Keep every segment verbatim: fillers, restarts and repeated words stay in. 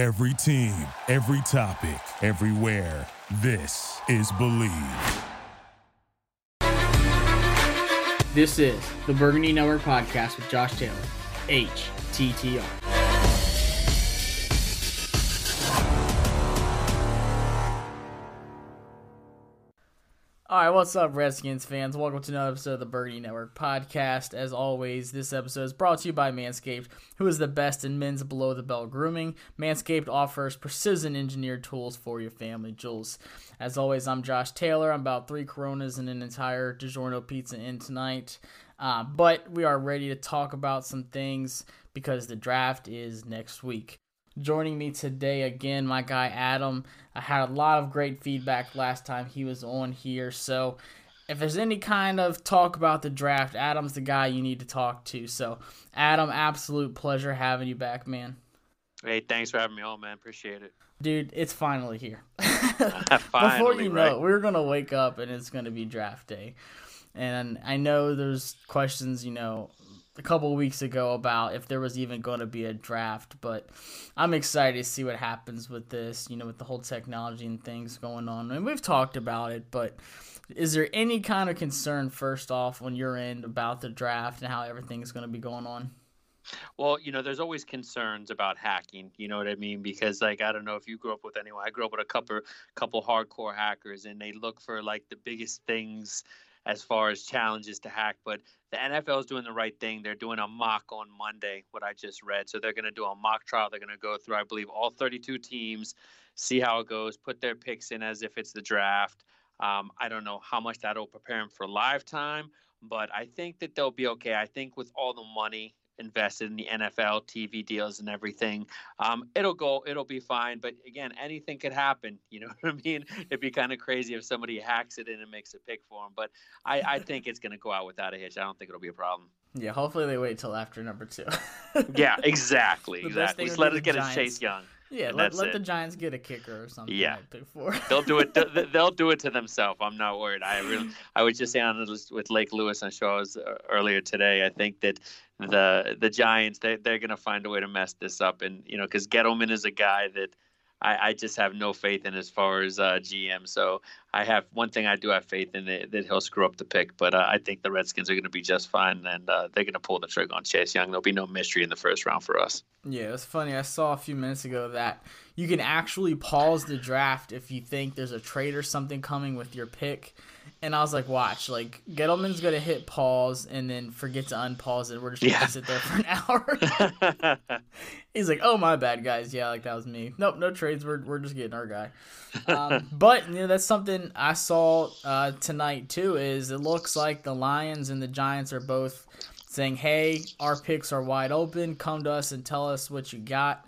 Every team, every topic, everywhere. This is Believe. This is the Burgundy Network Podcast with Josh Taylor, H T T R. All right, what's up, Redskins fans? Welcome to another episode of the Burgundy Network Podcast. As always, this episode is brought to you by Manscaped, who is the best in men's below-the-belt grooming. Manscaped offers precision-engineered tools for your family jewels. As always, I'm Josh Taylor. I'm about three Coronas and an entire DiGiorno pizza in tonight. Uh, but we are ready to talk about some things because the draft is next week. Joining me today again, my guy Adam. I had a lot of great feedback last time he was on here, so if there's any kind of talk about the draft, Adam's the guy you need to talk to. So, Adam, absolute pleasure having you back, man. Hey, thanks for having me on, man. Appreciate it. Dude, it's finally here. finally, Before you know right? it, we're going to wake up and it's going to be draft day. And I know there's questions, you know, a couple weeks ago about if there was even going to be a draft, but I'm excited to see what happens with this, you know, with the whole technology and things going on. I mean, we've talked about it, but is there any kind of concern first off on your end about the draft and how everything is going to be going on? Well, you know, there's always concerns about hacking, you know what I mean? Because, like, I don't know if you grew up with anyone. I grew up with a couple, couple hardcore hackers, and they look for, like, the biggest things as far as challenges to hack, but the N F L is doing the right thing. They're doing a mock on Monday, what I just read. So they're going to do a mock trial. They're going to go through, I believe, all thirty-two teams, see how it goes, put their picks in as if it's the draft. Um, I don't know how much that'll prepare them for live time, but I think that they'll be okay. I think with all the money invested in the N F L, T V deals and everything, um, it'll go, it'll be fine. But again, anything could happen. You know what I mean? It'd be kind of crazy if somebody hacks it in and makes a pick for them. But I, I think it's going to go out without a hitch. I don't think it'll be a problem. Yeah, hopefully they wait till after number two. yeah, exactly. exactly. Just let us get a Chase Young. Yeah, let, let the Giants get a kicker or something. Yeah, like before. they'll do it. They'll, they'll do it to themselves. I'm not worried. I really, I was just saying with Lake Lewis on shows earlier today. I think that the the Giants they they're gonna find a way to mess this up, and you know, because Gettleman is a guy that I, I just have no faith in as far as uh, G M. So I have one thing I do have faith in that, that he'll screw up the pick, but uh, I think the Redskins are going to be just fine, and uh, they're going to pull the trigger on Chase Young. There'll be no mystery in the first round for us. Yeah, it's funny. I saw a few minutes ago that you can actually pause the draft if you think there's a trade or something coming with your pick. And I was like, watch, like Gettleman's going to hit pause and then forget to unpause it. We're just going to yeah. sit there for an hour. He's like, oh, my bad, guys. Yeah, like that was me. Nope, no trades. We're we're just getting our guy. Um, but, you know, that's something I saw uh, tonight, too, is it looks like the Lions and the Giants are both saying, hey, our picks are wide open. Come to us and tell us what you got.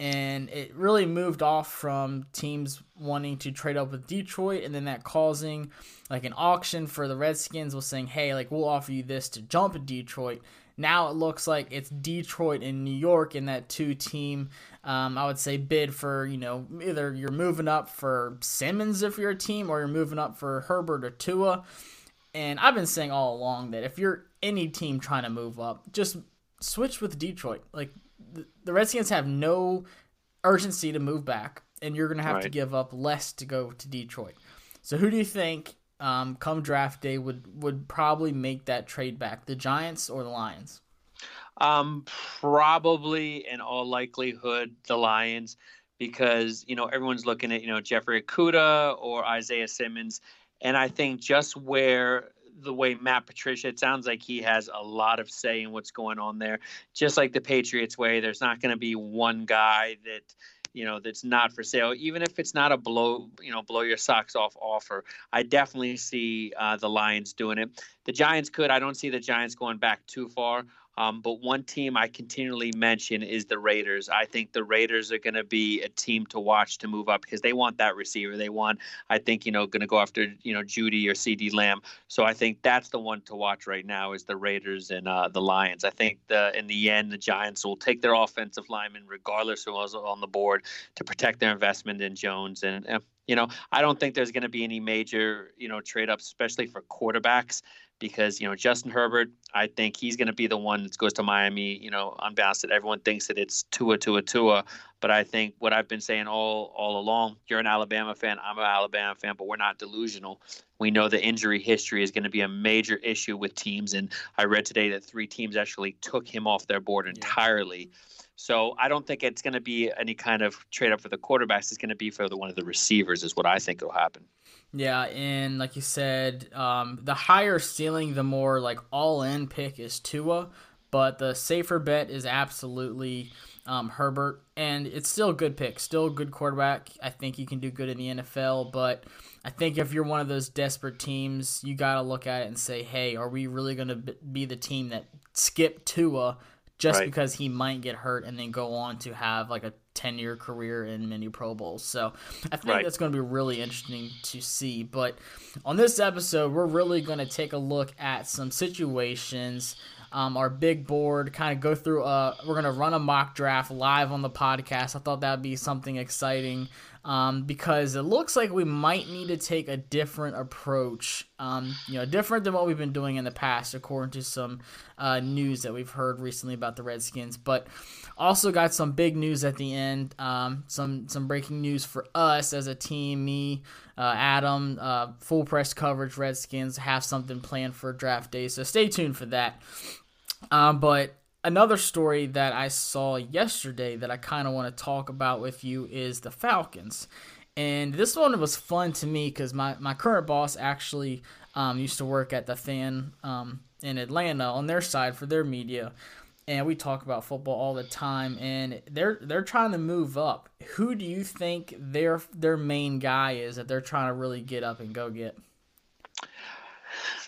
And it really moved off from teams wanting to trade up with Detroit and then that causing like an auction for the Redskins was saying, hey, like we'll offer you this to jump at Detroit. Now it looks like it's Detroit and New York in that two team, um, I would say bid for, you know, either you're moving up for Simmons if you're a team or you're moving up for Herbert or Tua. And I've been saying all along that if you're any team trying to move up, just switch with Detroit. Like, the Redskins have no urgency to move back, and you're going to have right. to give up less to go to Detroit. So who do you think, um, come draft day, would, would probably make that trade back, the Giants or the Lions? Um, probably, in all likelihood, the Lions, because, you know, everyone's looking at, you know, Jeffrey Okudah or Isaiah Simmons, and I think just where – the way Matt Patricia, it sounds like he has a lot of say in what's going on there. Just like the Patriots way, there's not going to be one guy that, you know, that's not for sale, even if it's not a blow, you know, blow your socks off offer. I definitely see uh, the Lions doing it. The Giants could. I don't see the Giants going back too far. Um, but one team I continually mention is the Raiders. I think the Raiders are going to be a team to watch to move up because they want that receiver. They want, I think, you know, going to go after, you know, Jeudy or CeeDee Lamb. So I think that's the one to watch right now is the Raiders and uh, the Lions. I think the, in the end, the Giants will take their offensive linemen, regardless who was on the board, to protect their investment in Jones and, and You know, I don't think there's going to be any major, you know, trade-ups, especially for quarterbacks, because, you know, Justin Herbert, I think he's going to be the one that goes to Miami, you know, unbounded. Everyone thinks that it's Tua, Tua, Tua. But I think what I've been saying all all along, you're an Alabama fan, I'm an Alabama fan, but we're not delusional. We know the injury history is going to be a major issue with teams. And I read today that three teams actually took him off their board entirely. Yeah. So I don't think it's going to be any kind of trade up for the quarterbacks. It's going to be for the, one of the receivers is what I think will happen. Yeah, and like you said, um, the higher ceiling, the more like all-in pick is Tua, but the safer bet is absolutely um, Herbert, and it's still a good pick, still a good quarterback. I think you can do good in the N F L, but I think if you're one of those desperate teams, you got to look at it and say, hey, are we really going to be the team that skipped Tua just right. because he might get hurt and then go on to have like a ten-year career in many Pro Bowls. So I think right. that's going to be really interesting to see. But on this episode, we're really going to take a look at some situations, um, our big board, kind of go through a – we're going to run a mock draft live on the podcast. I thought that would be something exciting um, because it looks like we might need to take a different approach, um, you know, different than what we've been doing in the past according to some uh, news that we've heard recently about the Redskins. But also got some big news at the end. And um, some some breaking news for us as a team, me, uh, Adam, uh, full press coverage, Redskins, have something planned for draft day, so stay tuned for that. Um, but another story that I saw yesterday that I kind of want to talk about with you is the Falcons. And this one was fun to me because my, my current boss actually um, used to work at the Fan um, in Atlanta on their side for their media. And we talk about football all the time, and they're they're trying to move up. Who do you think their their main guy is that they're trying to really get up and go get?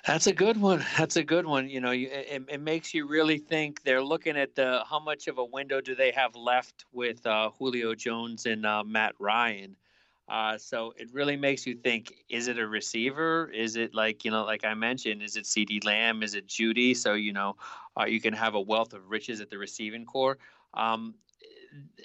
That's a good one. That's a good one. You know, you, it, it makes you really think. They're looking at the how much of a window do they have left with uh, Julio Jones and uh, Matt Ryan. Uh, so it really makes you think, is it a receiver? Is it like, you know, like I mentioned, is it CeeDee Lamb? Is it Jeudy? So, you know, uh, you can have a wealth of riches at the receiving core. Um,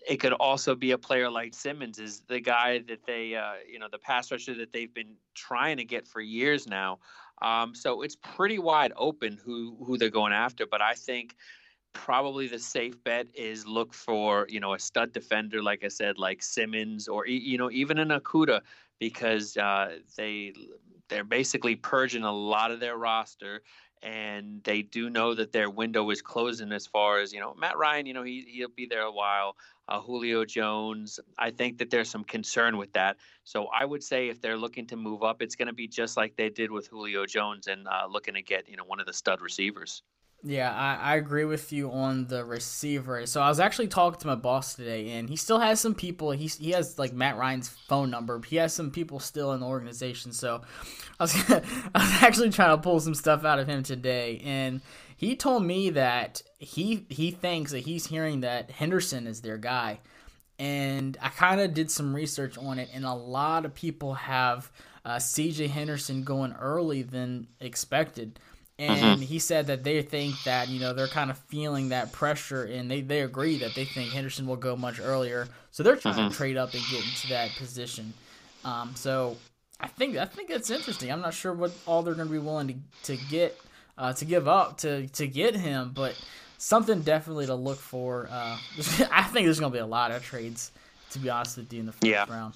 it could also be a player like Simmons is the guy that they, uh, you know, the pass rusher that they've been trying to get for years now. Um, so it's pretty wide open who, who they're going after. But I think probably the safe bet is look for, you know, a stud defender, like I said, like Simmons or, you know, even an Okudah, because uh, they, they're basically purging a lot of their roster, and they do know that their window is closing as far as, you know, Matt Ryan, you know, he, he'll be there a while. Uh, Julio Jones, I think that there's some concern with that. So I would say if they're looking to move up, it's going to be just like they did with Julio Jones and uh, looking to get, you know, one of the stud receivers. Yeah, I, I agree with you on the receiver. So I was actually talking to my boss today, and he still has some people. He he has, like, Matt Ryan's phone number. He has some people still in the organization. So I was, I was actually trying to pull some stuff out of him today, and he told me that he he thinks that he's hearing that Henderson is their guy. And I kind of did some research on it, and a lot of people have uh, C J Henderson going early than expected. And mm-hmm. he said that they think that, you know, they're kind of feeling that pressure, and they, they agree that they think Henderson will go much earlier. So they're trying mm-hmm. to trade up and get into that position. Um, so I think I think that's interesting. I'm not sure what all they're going to be willing to to get uh, to give up to to get him, but something definitely to look for. Uh, I think there's going to be a lot of trades, to be honest with you, in the first yeah. round.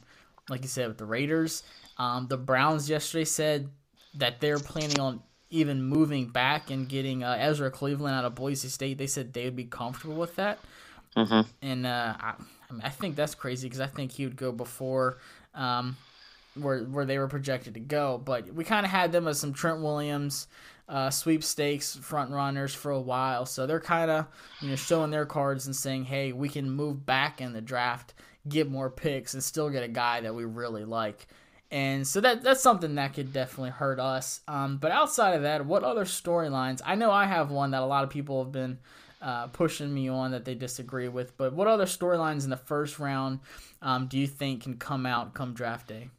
Like you said, with the Raiders, um, the Browns yesterday said that they're planning on even moving back and getting uh, Ezra Cleveland out of Boise State. They said they would be comfortable with that. Mm-hmm. And uh, I, I, mean, I think that's crazy because I think he would go before um, where where they were projected to go. But we kind of had them as some Trent Williams uh, sweepstakes front runners for a while. So they're kind of, you know, showing their cards and saying, hey, we can move back in the draft, get more picks, and still get a guy that we really like. And so that that's something that could definitely hurt us. Um, but outside of that, what other storylines? I know I have one that a lot of people have been uh, pushing me on that they disagree with. But what other storylines in the first round um, do you think can come out come draft day?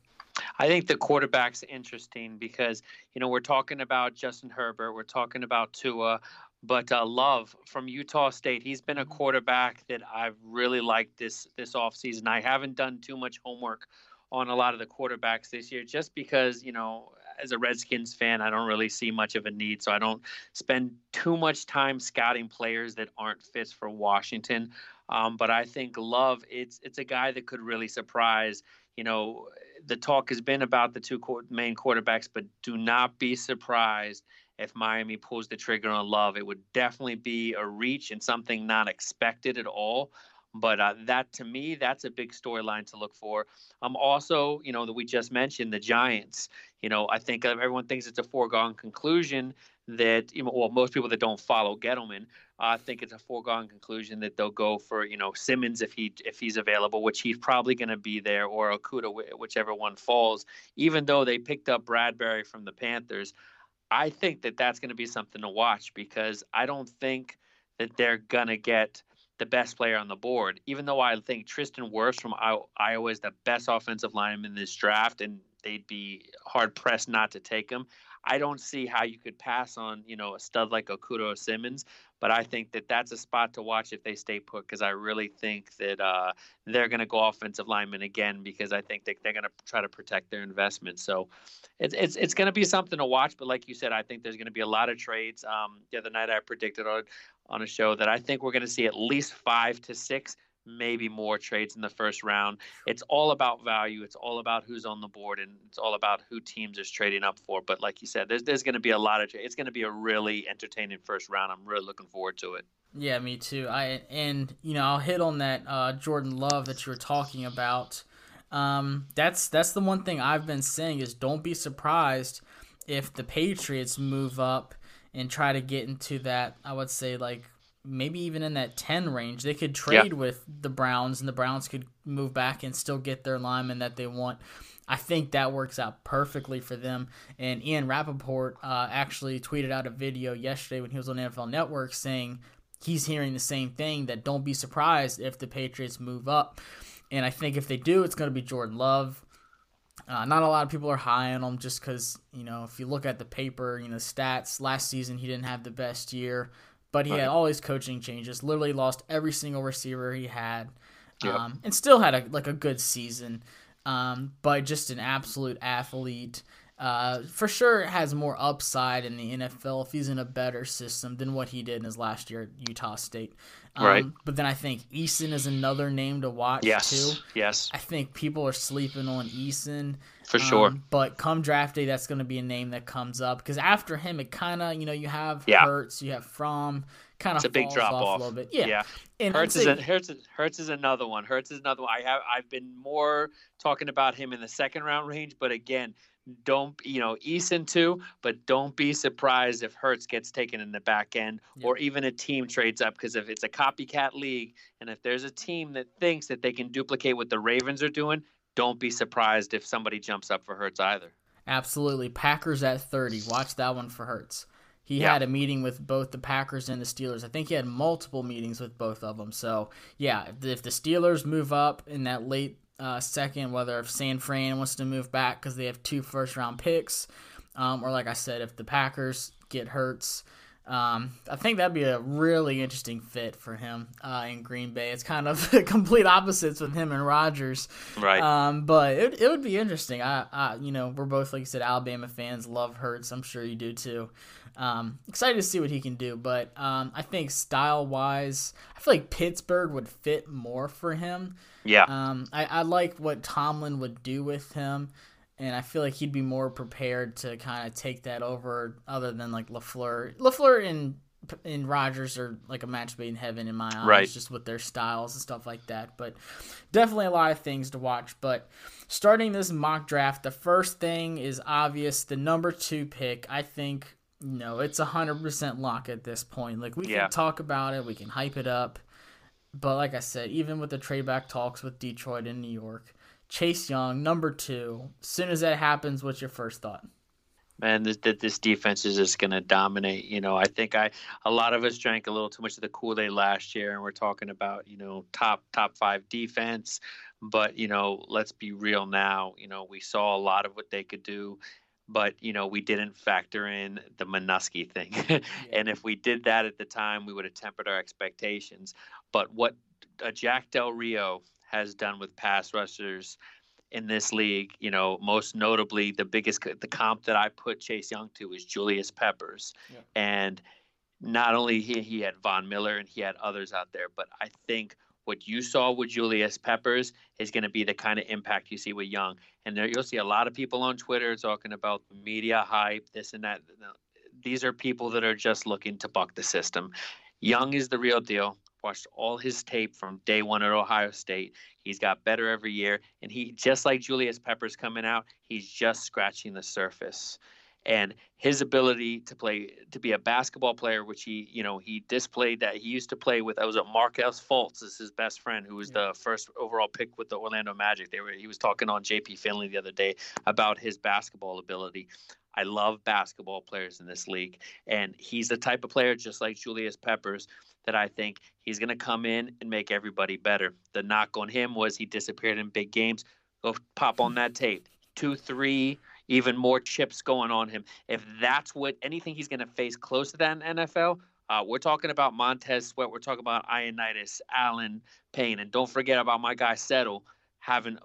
I think the quarterback's interesting because, you know, we're talking about Justin Herbert. We're talking about Tua. But uh, Love from Utah State, he's been a quarterback that I've really liked this, this offseason. I haven't done too much homework on a lot of the quarterbacks this year, just because, you know, as a Redskins fan, I don't really see much of a need, so I don't spend too much time scouting players that aren't fits for Washington. Um, but I think Love, it's it's a guy that could really surprise. You know, the talk has been about the two main quarterbacks, but do not be surprised if Miami pulls the trigger on Love. It would definitely be a reach and something not expected at all. But uh, that, to me, that's a big storyline to look for. Um, also, you know, that we just mentioned, the Giants. You know, I think everyone thinks it's a foregone conclusion that, you know, well, most people that don't follow Gettleman uh, think it's a foregone conclusion that they'll go for, you know, Simmons if he if he's available, which he's probably going to be there, or Okuda, whichever one falls. Even though they picked up Bradbury from the Panthers, I think that that's going to be something to watch, because I don't think that they're going to get the best player on the board, even though I think Tristan Wirfs from Iowa is the best offensive lineman in this draft, and they'd be hard-pressed not to take him. I don't see how you could pass on, you know, a stud like Okuda or Simmons, but I think that that's a spot to watch if they stay put, because I really think that uh, they're going to go offensive lineman again, because I think that they're going to try to protect their investment. So it's it's, it's going to be something to watch, but like you said, I think there's going to be a lot of trades. Um, the other night I predicted on, on a show that I think we're going to see at least five to six, maybe more trades in the first round. It's all about value. It's all about who's on the board, and it's all about who teams are trading up for. But like you said, there's there's going to be a lot of trade. It's going to be a really entertaining first round. I'm really looking forward to it. Yeah, me too. I and you know I'll hit on that uh, Jordan Love that you were talking about. Um, that's that's the one thing I've been saying is don't be surprised if the Patriots move up and try to get into that. I would say like. Maybe even in that ten range, they could trade yeah. with the Browns, and the Browns could move back and still get their lineman that they want. I think that works out perfectly for them. And Ian Rappaport uh, actually tweeted out a video yesterday when he was on N F L Network saying he's hearing the same thing, that don't be surprised if the Patriots move up. And I think if they do, it's going to be Jordan Love. Uh, not a lot of people are high on him just because, you know, if you look at the paper, you know, stats, last season he didn't have the best year. But he had all his coaching changes, literally lost every single receiver he had, yep. um, and still had a, like a good season, um, but just an absolute athlete. Uh, for sure has more upside in the N F L if he's in a better system than what he did in his last year at Utah State. Um, right. But then I think Eason is another name to watch, yes. too. Yes. I think people are sleeping on Eason. For um, sure. But come draft day, that's going to be a name that comes up. Because after him, it kind of, you know, you have yeah. Hurts, you have Fromm. Kind of it's a big drop off, off a little bit. Yeah. yeah. And Hurts is a, Hurts Hurts is another one. Hurts is another one. I have I've been more talking about him in the second round range, but again, don't you know Eason too, but don't be surprised if Hurts gets taken in the back end, yeah. or even a team trades up, because if it's a copycat league and if there's a team that thinks that they can duplicate what the Ravens are doing, don't be surprised if somebody jumps up for Hurts either. Absolutely. Packers at thirty. Watch that one for Hurts. He yeah. had a meeting with both the Packers and the Steelers. I think he had multiple meetings with both of them. So, yeah, if the Steelers move up in that late uh, second, whether if San Fran wants to move back because they have two first-round picks, um, or like I said, if the Packers get Hurts, um, I think that'd be a really interesting fit for him uh, in Green Bay. It's kind of complete opposites with him and Rodgers. Right. Um, but it, it would be interesting. I, I, you know, we're both, like you said, Alabama fans, love Hurts. I'm sure you do too. Um, excited to see what he can do, but um, I think style-wise, I feel like Pittsburgh would fit more for him. Yeah. Um, I, I like what Tomlin would do with him, and I feel like he'd be more prepared to kind of take that over other than like LaFleur. LaFleur and, and Rodgers are like a match made in heaven in my eyes, right. just with their styles and stuff like that, but definitely a lot of things to watch, but... Starting this mock draft, the first thing is obvious, the number two pick, I think... No, it's one hundred percent lock at this point. Like, we yeah. can talk about it. We can hype it up. But like I said, even with the trade-back talks with Detroit and New York, Chase Young, number two. As soon as that happens, what's your first thought? Man, this, this defense is just going to dominate. You know, I think I a lot of us drank a little too much of the Kool-Aid last year, and we're talking about, you know, top top five defense. But, you know, let's be real now. You know, we saw a lot of what they could do. But, you know, we didn't factor in the Minuski thing. yeah. And if we did that at the time, we would have tempered our expectations. But what Jack Del Rio has done with pass rushers in this league, you know, most notably the biggest, the comp that I put Chase Young to is Julius Peppers. Yeah. And not only he, he had Von Miller and he had others out there, but I think what you saw with Julius Peppers is going to be the kind of impact you see with Young. And there you'll see a lot of people on Twitter talking about media hype, this and that. These are people that are just looking to buck the system. Young is the real deal. Watched all his tape from day one at Ohio State. He's got better every year. And he, just like Julius Peppers coming out, he's just scratching the surface. And his ability to play, to be a basketball player, which he, you know, he displayed that he used to play with. I was at Markelle Fultz, is his best friend, who was yeah. the first overall pick with the Orlando Magic. They were, he was talking on J P Finley the other day about his basketball ability. I love basketball players in this league. And he's the type of player, just like Julius Peppers, that I think he's going to come in and make everybody better. The knock on him was he disappeared in big games. Go pop on that tape. Two, three, even more chips going on him. If that's what anything he's going to face close to that in N F L, uh, we're talking about Montez Sweat. We're talking about Ioannidis, Allen, Payne. And don't forget about my guy Settle having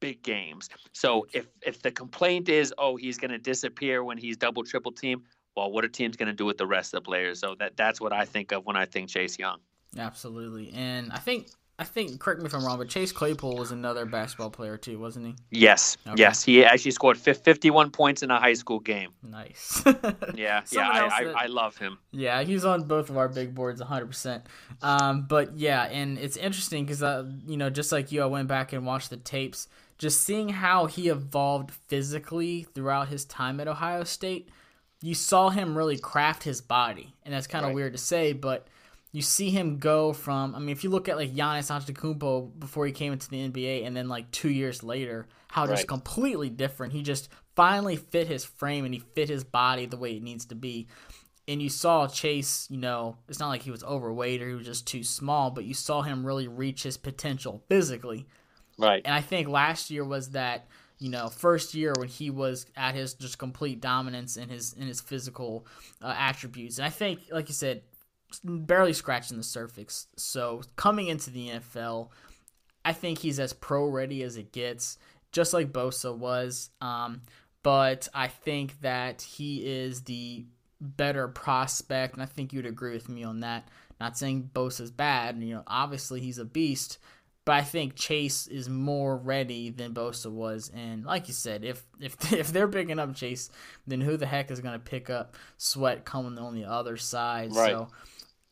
big games. So if if the complaint is, oh, he's going to disappear when he's double, triple team, well, what are teams going to do with the rest of the players? So that that's what I think of when I think Chase Young. Absolutely. And I think, I think, correct me if I'm wrong, but Chase Claypool was another basketball player too, wasn't he? Yes. Okay. Yes. He actually scored fifty-one points in a high school game. Nice. yeah. yeah. I, I, that, I love him. Yeah. He's on both of our big boards one hundred percent. Um, but yeah, and it's interesting because, uh, you know, just like you, I went back and watched the tapes, just seeing how he evolved physically throughout his time at Ohio State. You saw him really craft his body, and that's kind of right. weird to say, but you see him go from, I mean, if you look at like Giannis Antetokounmpo before he came into the N B A and then like two years later, how right. just completely different. He just finally fit his frame and he fit his body the way it needs to be. And you saw Chase, you know, it's not like he was overweight or he was just too small, but you saw him really reach his potential physically. Right. And I think last year was that, you know, first year when he was at his just complete dominance in his in his physical uh, attributes. And I think, like you said, barely scratching the surface. So coming into the N F L, I think he's as pro-ready as it gets, just like Bosa was. Um, but I think that he is the better prospect, and I think you'd agree with me on that. Not saying Bosa's bad. You know, obviously he's a beast. But I think Chase is more ready than Bosa was, and like you said, if if if they're picking up Chase, then who the heck is going to pick up Sweat coming on the other side? Right. So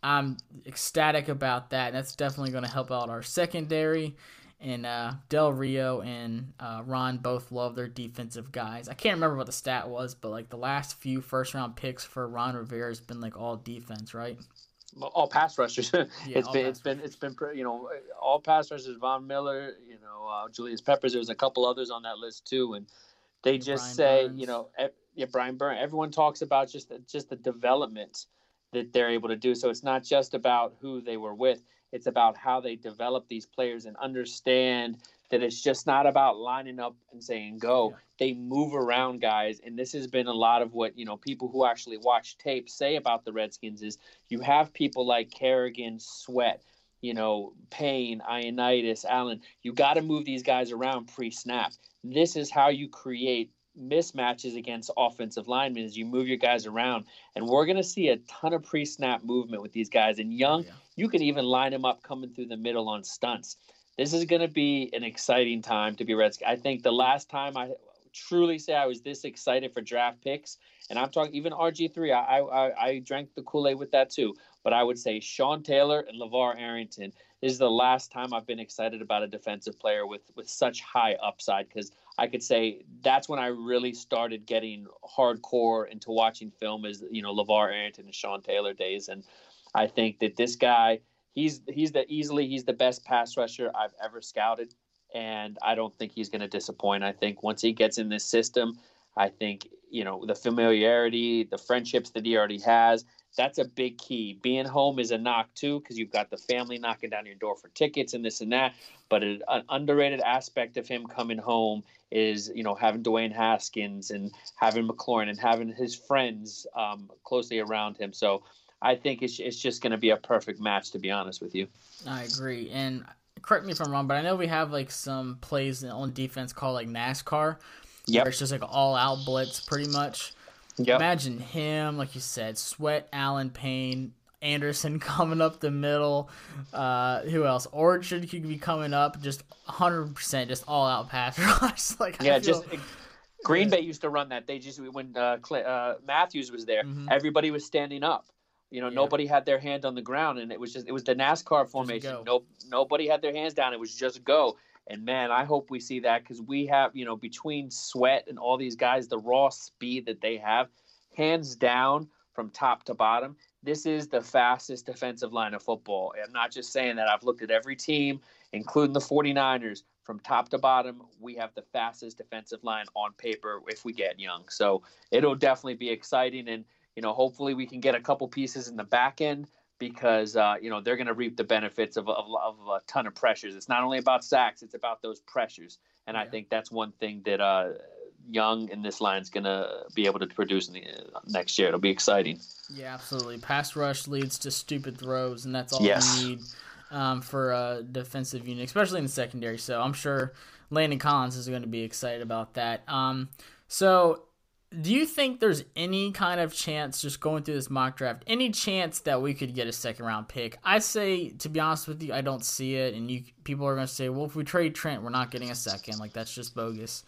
I'm ecstatic about that, and that's definitely going to help out our secondary. And uh, Del Rio and uh, Ron both love their defensive guys. I can't remember what the stat was, but like the last few first-round picks for Ron Rivera has been like all defense, right? All pass rushers. Yeah, it's been, it's been, it's been, you know, all pass rushers. Von Miller, you know, uh, Julius Peppers. There was a couple others on that list too, and they just Brian say, Burns. you know, e- yeah, Brian Burns. Everyone talks about just the, just the development that they're able to do. So it's not just about who they were with; it's about how they develop these players and understand that it's just not about lining up and saying go. Yeah. They move around guys, and this has been a lot of what, you know, people who actually watch tape say about the Redskins is you have people like Kerrigan, Sweat, you know, Payne, Ioannidis, Allen. You got to move these guys around pre-snap. This is how you create mismatches against offensive linemen is you move your guys around, and we're going to see a ton of pre-snap movement with these guys. And Young, yeah. you can even line them up coming through the middle on stunts. This is going to be an exciting time to be Redskins. I think the last time I truly say I was this excited for draft picks, and I'm talking even R G three, I I, I drank the Kool-Aid with that too, but I would say Sean Taylor and LeVar Arrington. This is the last time I've been excited about a defensive player with, with such high upside, because I could say that's when I really started getting hardcore into watching film is, you know, LeVar Arrington and Sean Taylor days. And I think that this guy – He's he's the easily he's the best pass rusher I've ever scouted, and I don't think he's going to disappoint. I think once he gets in this system, I think, you know, the familiarity, the friendships that he already has, that's a big key. Being home is a knock too, because you've got the family knocking down your door for tickets and this and that. But an underrated aspect of him coming home is, you know, having Dwayne Haskins and having McLaurin and having his friends um, closely around him. So I think it's it's just going to be a perfect match, to be honest with you. I agree. And correct me if I'm wrong, but I know we have like some plays on defense called like NASCAR. Yeah, it's just like all out blitz pretty much. Yep. Imagine him, like you said, Sweat, Allen, Payne, Anderson coming up the middle. Uh, who else? Orchard could be coming up, just one hundred percent, just all out pass rush. like yeah, I feel, just. It- Green Bay used to run that. They just when uh, Clay, uh, Matthews was there, mm-hmm. everybody was standing up. You know, yeah. nobody had their hand on the ground, and it was just it was the NASCAR formation. No, nobody had their hands down. It was just go. And man, I hope we see that because we have, you know, between Sweat and all these guys, the raw speed that they have, hands down from top to bottom. This is the fastest defensive line of football. I'm not just saying that. I've looked at every team, including the 49ers. From top to bottom, we have the fastest defensive line on paper if we get Young. So it'll definitely be exciting. And, you know, hopefully we can get a couple pieces in the back end because, uh, you know, they're going to reap the benefits of, of, of a ton of pressures. It's not only about sacks. It's about those pressures. And yeah. I think that's one thing that uh, Young in this line is going to be able to produce in the, uh, next year. It'll be exciting. Yeah, absolutely. Pass rush leads to stupid throws, and that's all yes. we need. Um, for a defensive unit, especially in the secondary. So I'm sure Landon Collins is going to be excited about that. Um, so do you think there's any kind of chance, just going through this mock draft, any chance that we could get a second-round pick? I say, to be honest with you, I don't see it. And you people are going to say, well, if we trade Trent, we're not getting a second. Like, that's just bogus.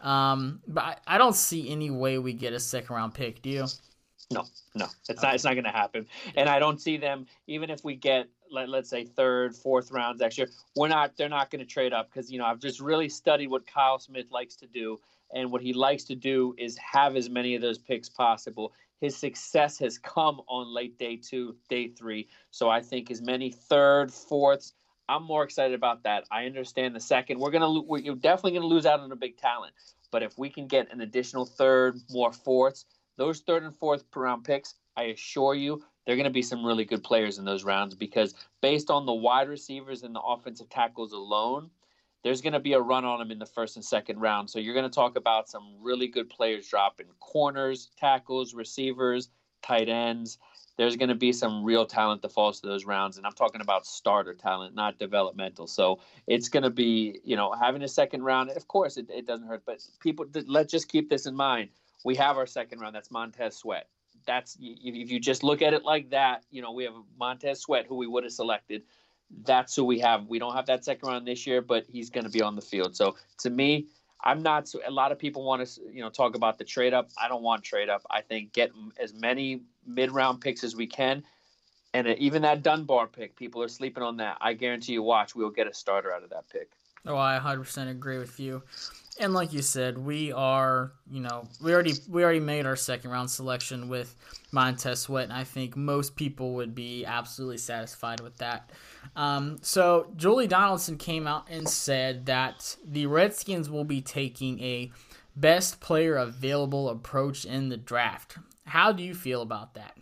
Um, but I, I don't see any way we get a second-round pick, do you? No, no, it's okay. not. It's not going to happen. And I don't see them, even if we get, let, let's say, third, fourth rounds next year, we're not. They're not going to trade up because, you know, I've just really studied what Kyle Smith likes to do. And what he likes to do is have as many of those picks possible. His success has come on late day two, day three. So I think as many third, fourths, I'm more excited about that. I understand the second. We're going to we're you're definitely going to lose out on a big talent. But if we can get an additional third, more fourths, those third and fourth round picks, I assure you, they're going to be some really good players in those rounds because based on the wide receivers and the offensive tackles alone, there's going to be a run on them in the first and second round. So you're going to talk about some really good players dropping corners, tackles, receivers, tight ends. There's going to be some real talent that falls to those rounds. And I'm talking about starter talent, not developmental. So it's going to be, you know, having a second round. Of course, it, it doesn't hurt, but people, let's just keep this in mind. We have our second round. That's Montez Sweat. That's if you just look at it like that, you know, we have Montez Sweat, who we would have selected. That's who we have. We don't have that second round this year, but he's going to be on the field. So to me, I'm not. A lot of people want to, you know, talk about the trade up. I don't want trade up. I think get as many mid round picks as we can, and even that Dunbar pick, people are sleeping on that. I guarantee you, watch, we will get a starter out of that pick. Oh, I one hundred percent agree with you. And like you said, we are, you know, we already we already made our second round selection with Montez Sweat, and I think most people would be absolutely satisfied with that. Um, so Julie Donaldson came out and said that the Redskins will be taking a best player available approach in the draft. How do you feel about that?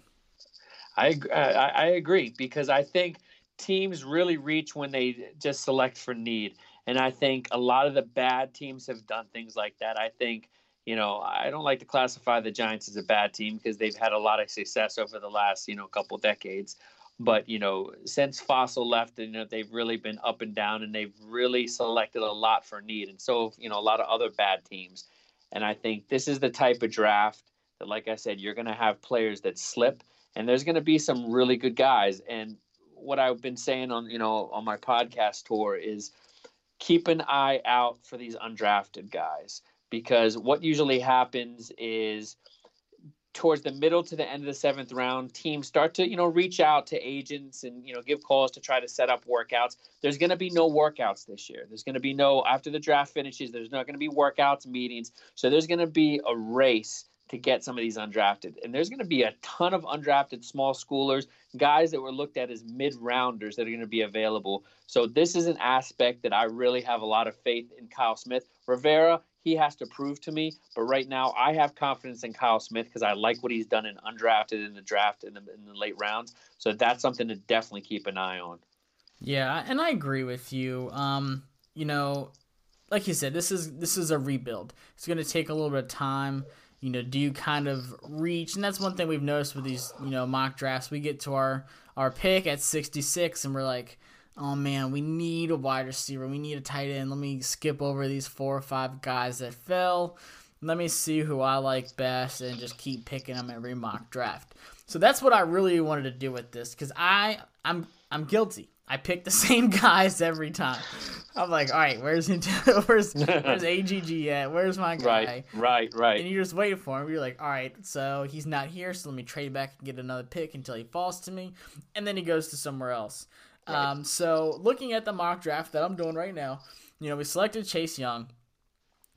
I I, I agree because I think teams really reach when they just select for need. And I think a lot of the bad teams have done things like that. I think, you know, I don't like to classify the Giants as a bad team because they've had a lot of success over the last, you know, couple decades. But, you know, since Fossil left, you know, they've really been up and down and they've really selected a lot for need. And so, you know, a lot of other bad teams. And I think this is the type of draft that, like I said, you're going to have players that slip and there's going to be some really good guys. And what I've been saying on, you know, on my podcast tour is, keep an eye out for these undrafted guys because what usually happens is towards the middle to the end of the seventh round, teams start to, you know, reach out to agents and, you know, give calls to try to set up workouts. There's going to be no workouts this year. There's going to be no, after the draft finishes, there's not going to be workouts meetings. So there's going to be a race to get some of these undrafted. And there's going to be a ton of undrafted small schoolers, guys that were looked at as mid-rounders that are going to be available. So this is an aspect that I really have a lot of faith in Kyle Smith. Rivera, he has to prove to me, but right now I have confidence in Kyle Smith because I like what he's done in undrafted in the draft in the, in the late rounds. So that's something to definitely keep an eye on. Yeah, and I agree with you. Um, you know, like you said, this is this is a rebuild. It's going to take a little bit of time. You know, do you kind of reach? And that's one thing we've noticed with these, you know, mock drafts. We get to our, our pick at sixty-six, and we're like, oh, man, we need a wide receiver. We need a tight end. Let me skip over these four or five guys that fell. Let me see who I like best and just keep picking them every mock draft. So that's what I really wanted to do with this, because I, I'm I'm guilty. I pick the same guys every time. I'm like, all right, where's where's, where's A G G at? Where's my guy? Right, right, right. And you're just waiting for him. You're like, all right, so he's not here, so let me trade back and get another pick until he falls to me, and then he goes to somewhere else. Right. Um, so looking at the mock draft that I'm doing right now, you know, we selected Chase Young,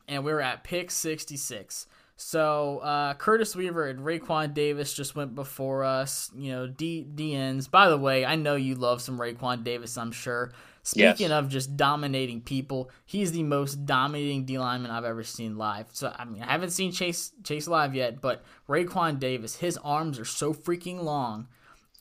and we were at pick sixty-six. So uh, Curtis Weaver and Raekwon Davis just went before us, you know, D DNs. By the way, I know you love some Raekwon Davis, I'm sure. Speaking yes. of just dominating people, he's the most dominating D lineman I've ever seen live. So, I mean, I haven't seen Chase Chase live yet, but Raekwon Davis, his arms are so freaking long,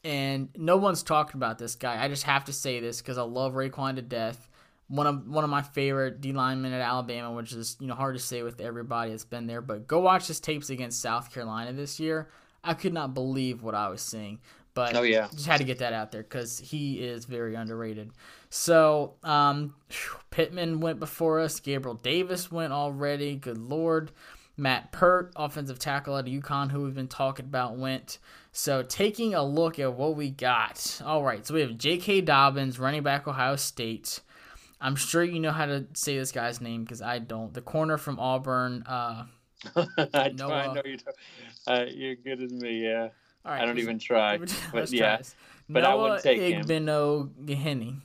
and no one's talking about this guy. I just have to say this because I love Raekwon to death. One of one of my favorite D linemen at Alabama, which is, you know, hard to say with everybody that's been there. But go watch his tapes against South Carolina this year. I could not believe what I was seeing. But oh, yeah. Just had to get that out there because he is very underrated. So um, Pittman went before us. Gabriel Davis went already. Good Lord. Matt Pert, offensive tackle out of UConn, who we've been talking about, went. So taking a look at what we got. All right, so we have J K. Dobbins, running back, Ohio State. I'm sure you know how to say this guy's name because I don't. The corner from Auburn. Uh, I, know, I know you don't. Uh, you're good as me, yeah. All right, I don't even try. But yeah, try but Noah I would take him. Noah Igbinoghene.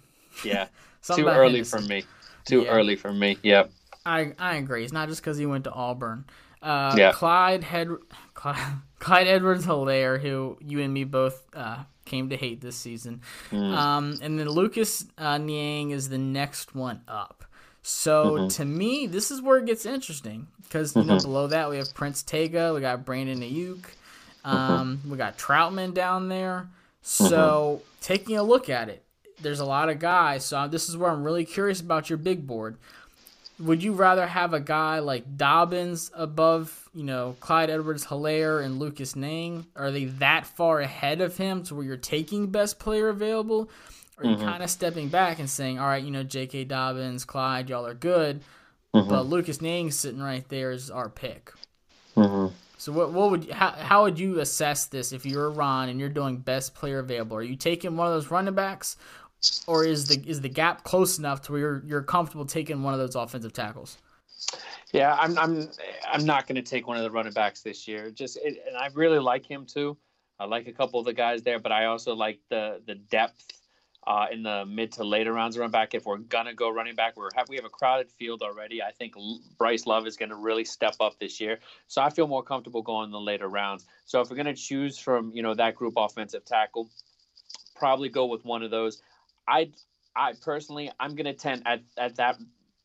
Yeah, too early for me. Too yeah. early for me, yep. I, I agree. It's not just because he went to Auburn. Uh, yeah. Clyde, Hed- Clyde, Clyde Edwards-Helaire, who you and me both uh, – came to hate this season. Mm. Um, and then Lucas uh, Niang is the next one up. So mm-hmm. to me, this is where it gets interesting because mm-hmm. you know, below that we have Prince Tega, we got Brandon Ayuk, um, mm-hmm. we got Troutman down there. So mm-hmm. taking a look at it, there's a lot of guys. So this is where I'm really curious about your big board. Would you rather have a guy like Dobbins above, you know, Clyde Edwards-Helaire and Lucas Niang? Are they that far ahead of him to where you're taking best player available? Or are mm-hmm. you kind of stepping back and saying, all right, you know, J K. Dobbins, Clyde, y'all are good, mm-hmm. but Lucas Niang sitting right there is our pick. Mm-hmm. So what what would how, how would you assess this if you're Ron and you're doing best player available? Are you taking one of those running backs? Or is the is the gap close enough to where you're, you're comfortable taking one of those offensive tackles? Yeah, I'm I'm I'm not going to take one of the running backs this year. Just it, and I really like him too. I like a couple of the guys there, but I also like the the depth uh, in the mid to later rounds of running back. If we're gonna go running back, we have we have a crowded field already. I think Bryce Love is going to really step up this year, so I feel more comfortable going in the later rounds. So if we're going to choose from, you know, that group offensive tackle, probably go with one of those. I, I personally, I'm going to tend at, at that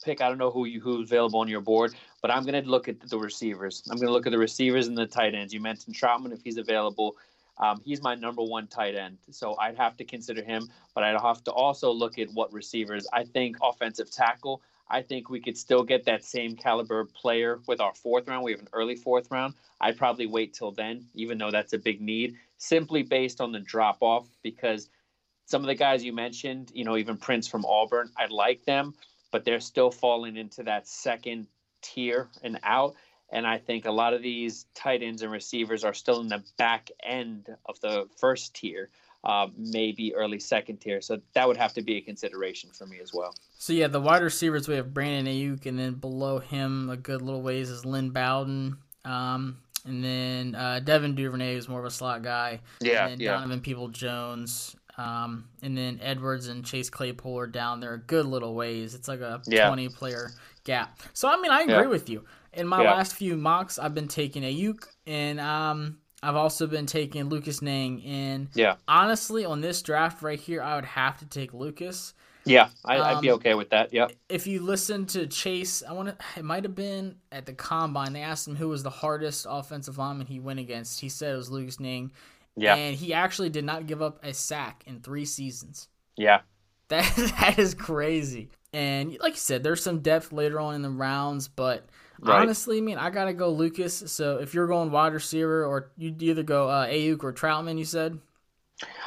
pick. I don't know who you, who's available on your board, but I'm going to look at the receivers. I'm going to look at the receivers and the tight ends. You mentioned Troutman, if he's available. Um, he's my number one tight end, so I'd have to consider him, but I'd have to also look at what receivers. I think offensive tackle, I think we could still get that same caliber player with our fourth round. We have an early fourth round. I'd probably wait till then, even though that's a big need, simply based on the drop-off, because – some of the guys you mentioned, you know, even Prince from Auburn, I like them, but they're still falling into that second tier and out. And I think a lot of these tight ends and receivers are still in the back end of the first tier, uh, maybe early second tier. So that would have to be a consideration for me as well. So, yeah, the wide receivers, we have Brandon Ayuk, and then below him a good little ways is Lynn Bowden. Um And then uh, Devin Duvernay is more of a slot guy. Yeah, and then yeah. Donovan Peoples-Jones. Um, and then Edwards and Chase Claypool are down there a good little ways. It's like a yeah. twenty-player gap. So, I mean, I agree yeah. with you. In my yeah. last few mocks, I've been taking Ayuk, and um, I've also been taking Lucas Niang. And yeah. honestly, on this draft right here, I would have to take Lucas. Yeah, I, um, I'd be okay with that. Yeah. If you listen to Chase, I want to. It might have been at the combine. They asked him who was the hardest offensive lineman he went against. He said it was Lucas Niang. Yeah. And he actually did not give up a sack in three seasons. Yeah. That that is crazy. And like you said, there's some depth later on in the rounds, but right. honestly, I mean, I gotta go Lucas. So if you're going wide receiver, or you either go uh, Ayuk or Troutman, you said.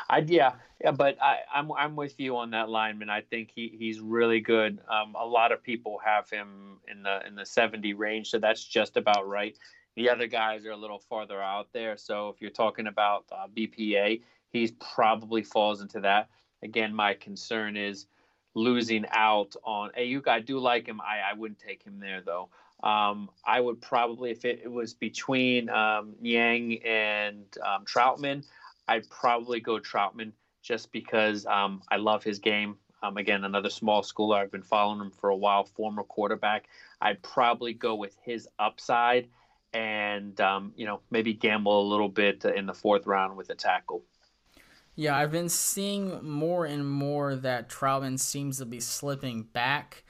I yeah, yeah, but I, I'm I'm with you on that lineman. I think he, he's really good. Um, a lot of people have him in the in the seventy range, so that's just about right. The other guys are a little farther out there. So if you're talking about uh, B P A, he's probably falls into that. Again, my concern is losing out on Ayuk. I do like him. I, I wouldn't take him there though. Um, I would probably, if it, it was between um, Yang and um, Troutman, I'd probably go Troutman just because um, I love his game. Um, again, another small schooler. I've been following him for a while, former quarterback. I'd probably go with his upside and, um, you know, maybe gamble a little bit in the fourth round with a tackle. Yeah, I've been seeing more and more that Troutman seems to be slipping back.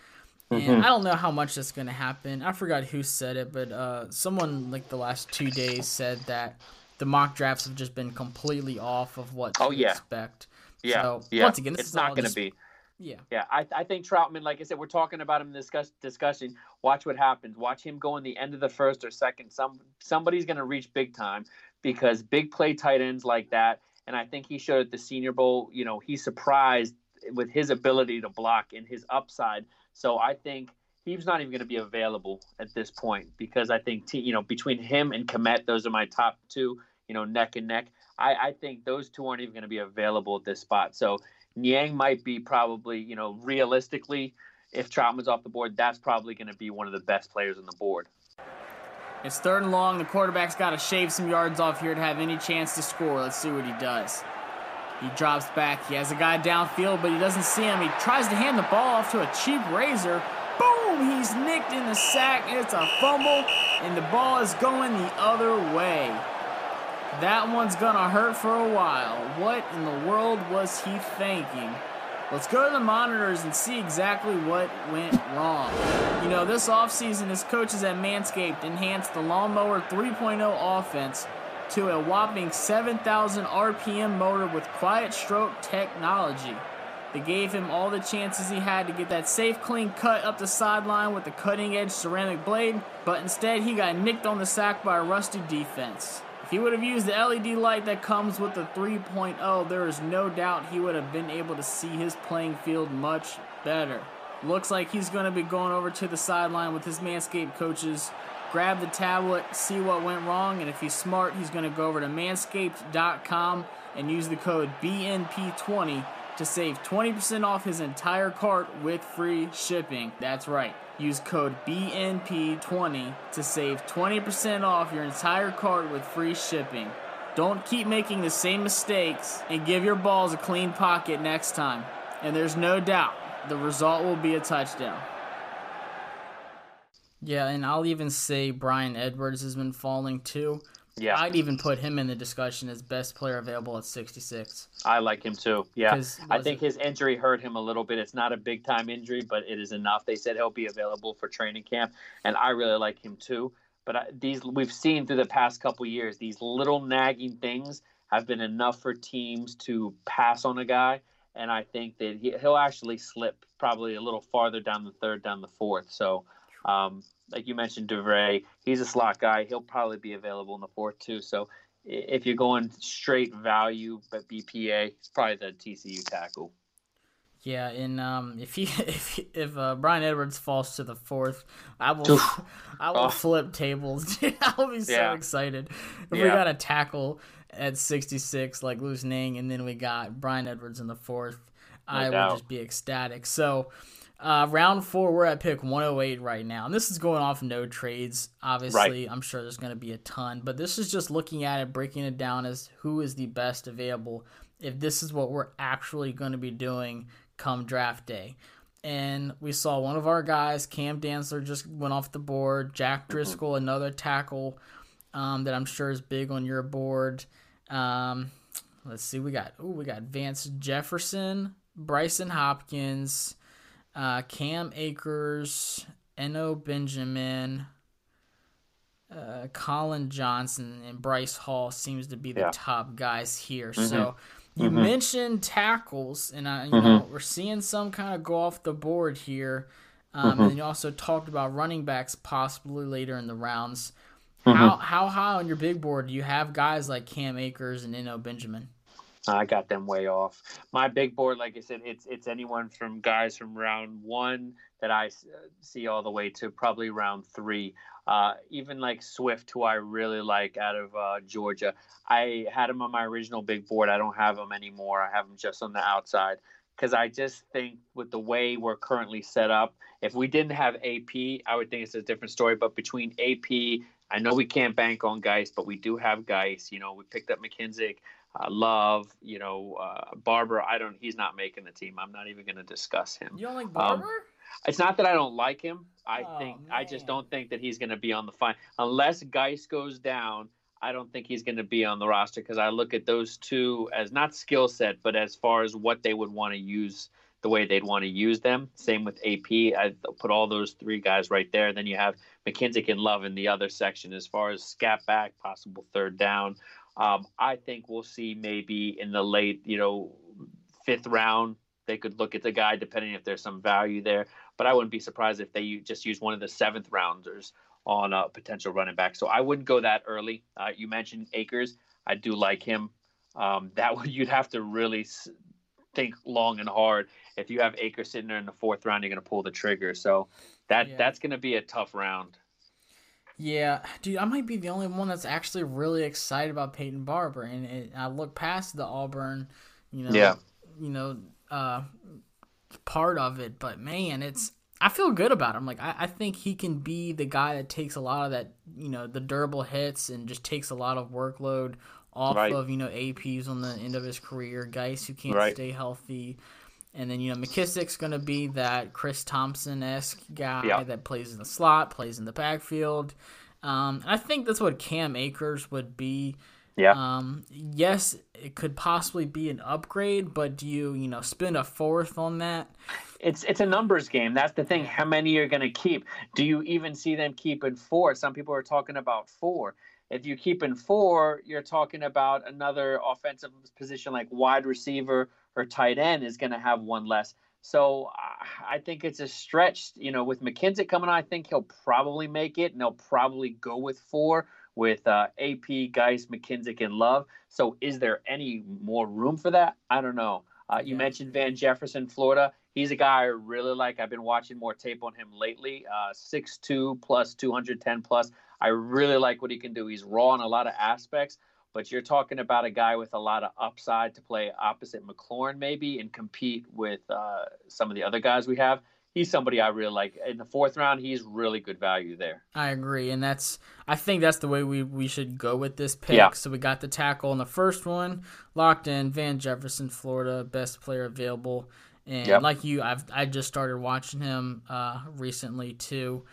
And mm-hmm. I don't know how much that's going to happen. I forgot who said it, but uh, someone like the last two days said that the mock drafts have just been completely off of what oh, to yeah. expect. Yeah, so, yeah. Once again, this it's is not going to just... be. Yeah, yeah. I, I think Troutman, like I said, we're talking about him in this discuss- discussion. Watch what happens. Watch him go in the end of the first or second. Some Somebody's going to reach big time because big play tight ends like that. And I think he showed at the Senior Bowl, you know, he surprised with his ability to block and his upside. So I think he's not even going to be available at this point because I think, t- you know, between him and Komet, those are my top two, you know, neck and neck. I, I think those two aren't even going to be available at this spot. So Niang might be probably, you know, realistically, if Troutman's off the board, that's probably going to be one of the best players on the board. It's third and long. The quarterback's got to shave some yards off here to have any chance to score. Let's see what he does. He drops back. He has a guy downfield, but he doesn't see him. He tries to hand the ball off to a cheap razor. Boom! He's nicked in the sack. It's a fumble, and the ball is going the other way. That one's going to hurt for a while. What in the world was he thinking? Let's go to the monitors and see exactly what went wrong. You know, this offseason, his coaches at Manscaped enhanced the Lawnmower three point oh offense to a whopping seven thousand R P M motor with quiet stroke technology. They gave him all the chances he had to get that safe, clean cut up the sideline with the cutting-edge ceramic blade, but instead he got nicked on the sack by a rusty defense. If he would have used the L E D light that comes with the three point oh, there is no doubt he would have been able to see his playing field much better. Looks like he's going to be going over to the sideline with his Manscaped coaches. Grab the tablet, see what went wrong, and if he's smart, he's going to go over to manscaped dot com and use the code B N P twenty to save twenty percent off his entire cart with free shipping. That's right. Use code B N P twenty to save twenty percent off your entire cart with free shipping. Don't keep making the same mistakes and give your balls a clean pocket next time. And there's no doubt the result will be a touchdown. Yeah, and I'll even say Bryan Edwards has been falling too. Yeah, I'd even put him in the discussion as best player available at sixty-six. I like him too. Yeah, I think it? his injury hurt him a little bit. It's not a big time injury, but it is enough. They said he'll be available for training camp, and I really like him too. But I, these we've seen through the past couple years, these little nagging things have been enough for teams to pass on a guy, and I think that he, he'll actually slip probably a little farther down the third, down the fourth. So. Um, like you mentioned, DeVray, he's a slot guy. He'll probably be available in the fourth, too. So if you're going straight value, but B P A, it's probably the T C U tackle. Yeah, and um, if he if if uh, Bryan Edwards falls to the fourth, I will Oof. I will oh. flip tables. I will be so yeah. excited. If yeah. we got a tackle at sixty-six like Luis Nang, and then we got Bryan Edwards in the fourth, no I doubt. will just be ecstatic. So... Uh, round four, we're at pick one oh eight right now. And this is going off no trades, obviously. Right. I'm sure there's going to be a ton. But this is just looking at it, breaking it down as who is the best available if this is what we're actually going to be doing come draft day. And we saw one of our guys, Cam Dantzler, just went off the board. Jack Driscoll, mm-hmm. another tackle um, that I'm sure is big on your board. Um, let's see. We got, ooh, we got Vance Jefferson, Bryson Hopkins, Uh, Cam Akers, Eno Benjamin, uh, Colin Johnson, and Bryce Hall seems to be the yeah. top guys here. Mm-hmm. So you mm-hmm. mentioned tackles, and I, you mm-hmm. know, we're seeing some kind of go off the board here. Um, mm-hmm. And then you also talked about running backs possibly later in the rounds. Mm-hmm. How how high on your big board do you have guys like Cam Akers and Eno Benjamin? I got them way off. My big board, like I said, it's it's anyone from guys from round one that I see all the way to probably round three. Uh, even like Swift, who I really like out of uh, Georgia. I had him on my original big board. I don't have him anymore. I have him just on the outside because I just think with the way we're currently set up, if we didn't have A P, I would think it's a different story. But between A P, I know we can't bank on Geist, but we do have Geist. You know, we picked up McKenzie. Uh, Love, you know, uh, Barber. I don't. He's not making the team. I'm not even going to discuss him. You don't like Barber? Um, it's not that I don't like him. I oh, think man. I just don't think that he's going to be on the fine unless Geist goes down. I don't think he's going to be on the roster because I look at those two as not skill set, but as far as what they would want to use, the way they'd want to use them. Same with A P. I put all those three guys right there. Then you have McKenzie and Love in the other section as far as scat back, possible third down. Um, I think we'll see maybe in the late, you know, fifth round, they could look at the guy depending if there's some value there. But I wouldn't be surprised if they just use one of the seventh rounders on a potential running back. So I wouldn't go that early. Uh, you mentioned Akers. I do like him. Um, that would you'd have to really think long and hard. If you have Akers sitting there in the fourth round, you're going to pull the trigger. So that yeah. that's going to be a tough round. Yeah, dude, I might be the only one that's actually really excited about Peyton Barber, and it, I look past the Auburn, you know, yeah. you know, uh, part of it. But man, it's I feel good about him. Like I, I think he can be the guy that takes a lot of that, you know, the durable hits and just takes a lot of workload off right. of you know A Ps on the end of his career, guys who can't right. stay healthy. And then, you know, McKissick's going to be that Chris Thompson-esque guy yeah. that plays in the slot, plays in the backfield. Um, and I think that's what Cam Akers would be. Yeah. Um, yes, it could possibly be an upgrade, but do you, you know, spend a fourth on that? It's it's a numbers game. That's the thing. How many are going to keep? Do you even see them keeping four? Some people are talking about four. If you keep in four, you're talking about another offensive position like wide receiver or tight end is going to have one less. So I think it's a stretch. You know, with McKenzie coming on, I think he'll probably make it, and they'll probably go with four with uh, A P, Geist, McKenzie, and Love. So is there any more room for that? I don't know. Uh, you yeah. mentioned Van Jefferson, Florida. He's a guy I really like. I've been watching more tape on him lately. Uh, six two plus, two hundred ten plus. I really like what he can do. He's raw in a lot of aspects, but you're talking about a guy with a lot of upside to play opposite McLaurin maybe and compete with uh, some of the other guys we have. He's somebody I really like. In the fourth round, he's really good value there. I agree, and that's I think that's the way we, we should go with this pick. Yeah. So we got the tackle in the first one, locked in, Van Jefferson, Florida, best player available. And yep. like you, I've I just started watching him uh, recently too.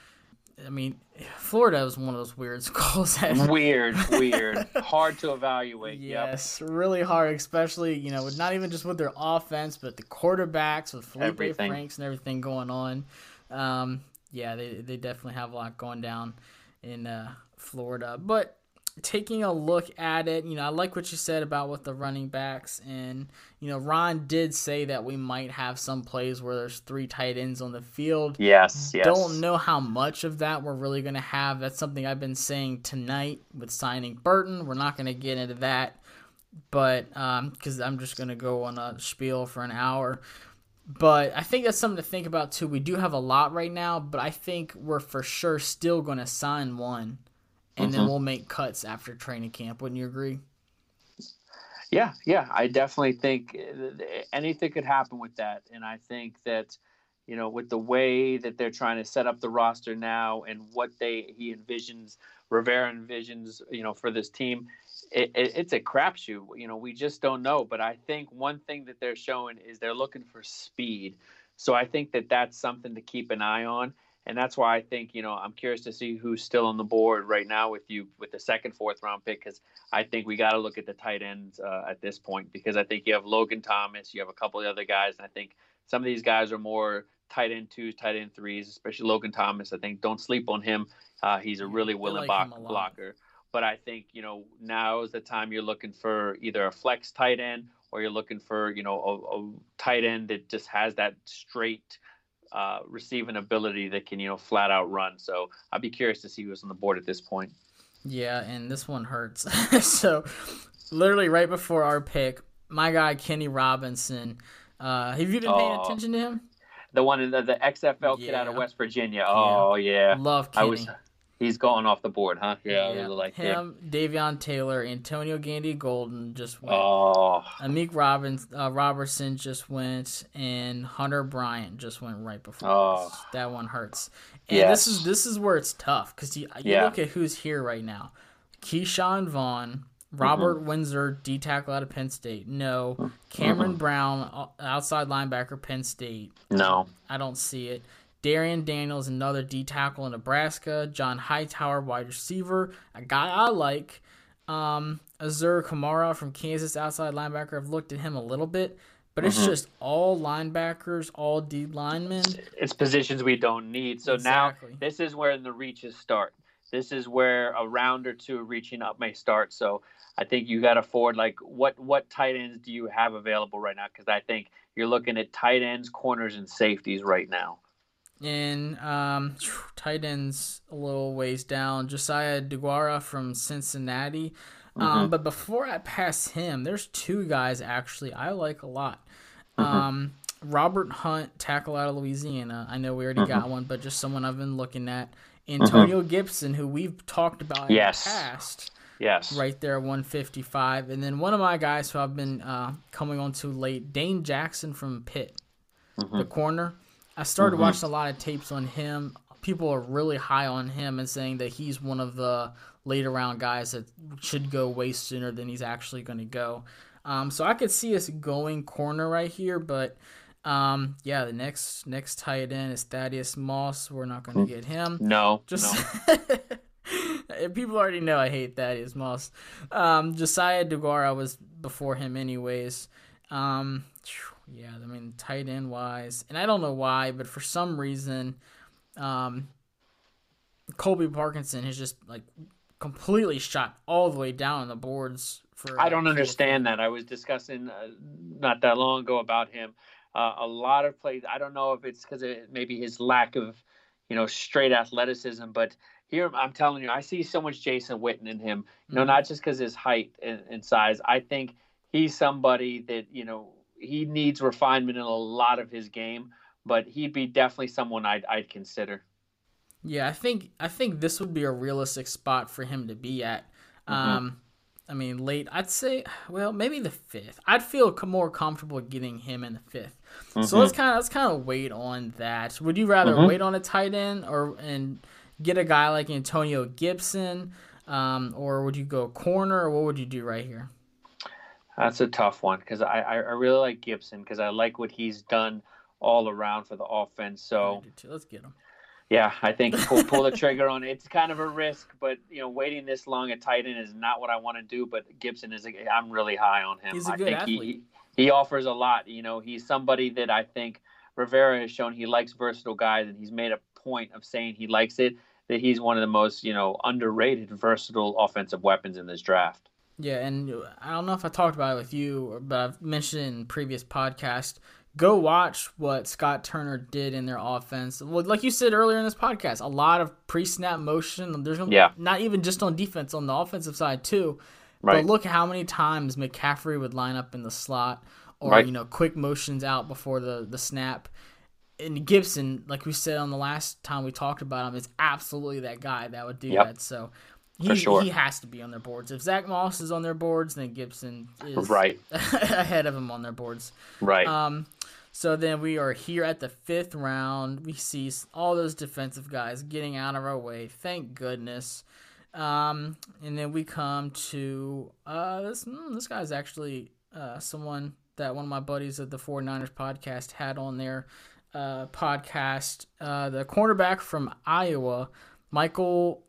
I mean, Florida was one of those weird schools. That... Weird, weird. Hard to evaluate. Yes, yep. really hard, especially, you know, with not even just with their offense, but the quarterbacks with Felipe everything. Franks and everything going on. Um, yeah, they, they definitely have a lot going down in uh, Florida. But taking a look at it, you know, I like what you said about with the running backs. And, you know, Ron did say that we might have some plays where there's three tight ends on the field. Yes, yes. Don't know how much of that we're really going to have. That's something I've been saying tonight with signing Burton. We're not going to get into that, but because um, I'm just going to go on a spiel for an hour. But I think that's something to think about, too. We do have a lot right now, but I think we're for sure still going to sign one. And mm-hmm. then we'll make cuts after training camp. Wouldn't you agree? Yeah, yeah. I definitely think anything could happen with that. And I think that, you know, with the way that they're trying to set up the roster now and what they he envisions, Rivera envisions, you know, for this team, it, it, it's a crapshoot. You know, we just don't know. But I think one thing that they're showing is they're looking for speed. So I think that that's something to keep an eye on. And that's why I think, you know, I'm curious to see who's still on the board right now with you with the second, fourth round pick, because I think we got to look at the tight ends uh, at this point, because I think you have Logan Thomas, you have a couple of the other guys. And I think some of these guys are more tight end twos, tight end threes, especially Logan Thomas. I think don't sleep on him. Uh, he's a really willing like bo- blocker. But I think, you know, now is the time you're looking for either a flex tight end or you're looking for, you know, a, a tight end that just has that straight Uh, receiving ability that can, you know, flat out run. So I'd be curious to see who's on the board at this point. Yeah, and this one hurts. So literally right before our pick, my guy Kenny Robinson. Uh, have you been paying oh, attention to him? The one, the, the X F L yeah. kid out of West Virginia. Oh, yeah. yeah. Love Kenny. I was, he's gone off the board, huh? Yeah, yeah. I really like him. Him, Davion Taylor, Antonio Gandy-Golden just went. Oh. Amik Robbins, uh, Robertson just went, and Hunter Bryant just went right before oh. us. That one hurts. And yes. this is this is where it's tough because you, you yeah. look at who's here right now. Keyshawn Vaughn, Robert mm-hmm. Windsor, D tackle out of Penn State. No. Cameron mm-hmm. Brown, outside linebacker, Penn State. No. I don't see it. Darian Daniels, another D tackle in Nebraska. John Hightower, wide receiver, a guy I like. Um, Azur Kamara from Kansas, outside linebacker. I've looked at him a little bit, but it's mm-hmm. just all linebackers, all D linemen. It's positions we don't need. So exactly. now this is where the reaches start. This is where a round or two reaching up may start. So I think you got to forward, like, what what tight ends do you have available right now? Because I think you're looking at tight ends, corners, and safeties right now. And um, tight ends a little ways down. Josiah DeGuara from Cincinnati. Mm-hmm. Um, but before I pass him, there's two guys, actually, I like a lot. Mm-hmm. Um, Robert Hunt, tackle out of Louisiana. I know we already mm-hmm. got one, but just someone I've been looking at. Antonio mm-hmm. Gibson, who we've talked about in yes. the past, yes, right there at one fifty-five. And then one of my guys who I've been uh, coming on to late, Dane Jackson from Pitt, mm-hmm. the corner. I started mm-hmm. watching a lot of tapes on him. People are really high on him and saying that he's one of the later round guys that should go way sooner than he's actually going to go. Um, so I could see us going corner right here, but... Um. Yeah, the next next tight end is Thaddeus Moss. We're not going to get him. No. Just no. People already know I hate Thaddeus Moss. Um, Josiah DeGuara was before him anyways. Um, yeah, I mean, tight end wise. And I don't know why, but for some reason, um, Colby Parkinson has just, like, completely shot all the way down on the boards. For I don't understand that. I was discussing uh, not that long ago about him. Uh, a lot of plays. I don't know if it's because it maybe his lack of, you know, straight athleticism. But here, I'm telling you, I see so much Jason Witten in him. You know, mm-hmm. not just because his height and, and size. I think he's somebody that, you know, he needs refinement in a lot of his game. But he'd be definitely someone I'd I'd consider. Yeah, I think I think this would be a realistic spot for him to be at. Mm-hmm. Um, I mean, late, I'd say, well, maybe the fifth. I'd feel more comfortable getting him in the fifth. Mm-hmm. So let's kind of let's kind of wait on that. Would you rather mm-hmm. wait on a tight end or and get a guy like Antonio Gibson, um, or would you go corner, or what would you do right here? That's a tough one because I, I really like Gibson because I like what he's done all around for the offense. So let's get him. Yeah, I think pull, pull the trigger on it. It's kind of a risk, but, you know, waiting this long at tight end is not what I want to do. But Gibson is a, I'm really high on him. He's a good I think athlete. He, he offers a lot. You know, he's somebody that I think Rivera has shown he likes versatile guys, and he's made a point of saying he likes it. That he's one of the most, you know, underrated versatile offensive weapons in this draft. Yeah, and I don't know if I talked about it with you, but I've mentioned it in previous podcasts. Go watch what Scott Turner did in their offense. Like you said earlier in this podcast, a lot of pre-snap motion. There's gonna yeah. not even just on defense, on the offensive side too. Right. But look how many times McCaffrey would line up in the slot or right. you know, quick motions out before the, the snap. And Gibson, like we said on the last time we talked about him, is absolutely that guy that would do yep. that. So he, For sure. he has to be on their boards. If Zach Moss is on their boards, then Gibson is right. ahead of him on their boards. Right. Um, so then we are here at the fifth round. We see all those defensive guys getting out of our way. Thank goodness. Um, and then we come to uh, this, mm, this guy's actually uh, someone that one of my buddies at the 49ers podcast had on their uh, podcast. Uh, the cornerback from Iowa, Michael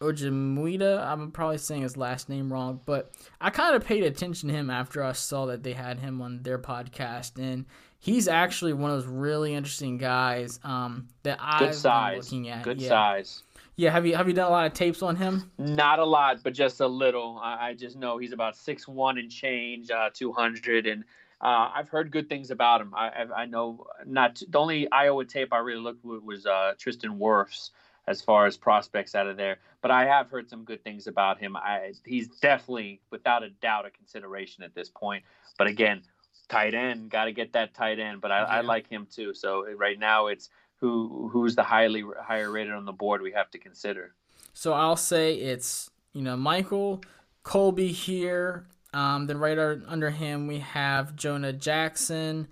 Ojemudia. I'm probably saying his last name wrong, but I kind of paid attention to him after I saw that they had him on their podcast, and he's actually one of those really interesting guys um, that I've been looking at. Good yeah. size. Yeah, have you have you done a lot of tapes on him? Not a lot, but just a little. I, I just know he's about six one and change, uh, two hundred, and uh, I've heard good things about him. I I, I know not – the only Iowa tape I really looked at was uh, Tristan Wirfs. as far as prospects out of there. But I have heard some good things about him. I, he's definitely, without a doubt, a consideration at this point. But again, tight end, got to get that tight end. But I, yeah. I like him too. So right now it's who who's the highly higher rated on the board we have to consider. So I'll say it's, you know, Michael Colby here. Um, then right under him we have Jonah Jackson,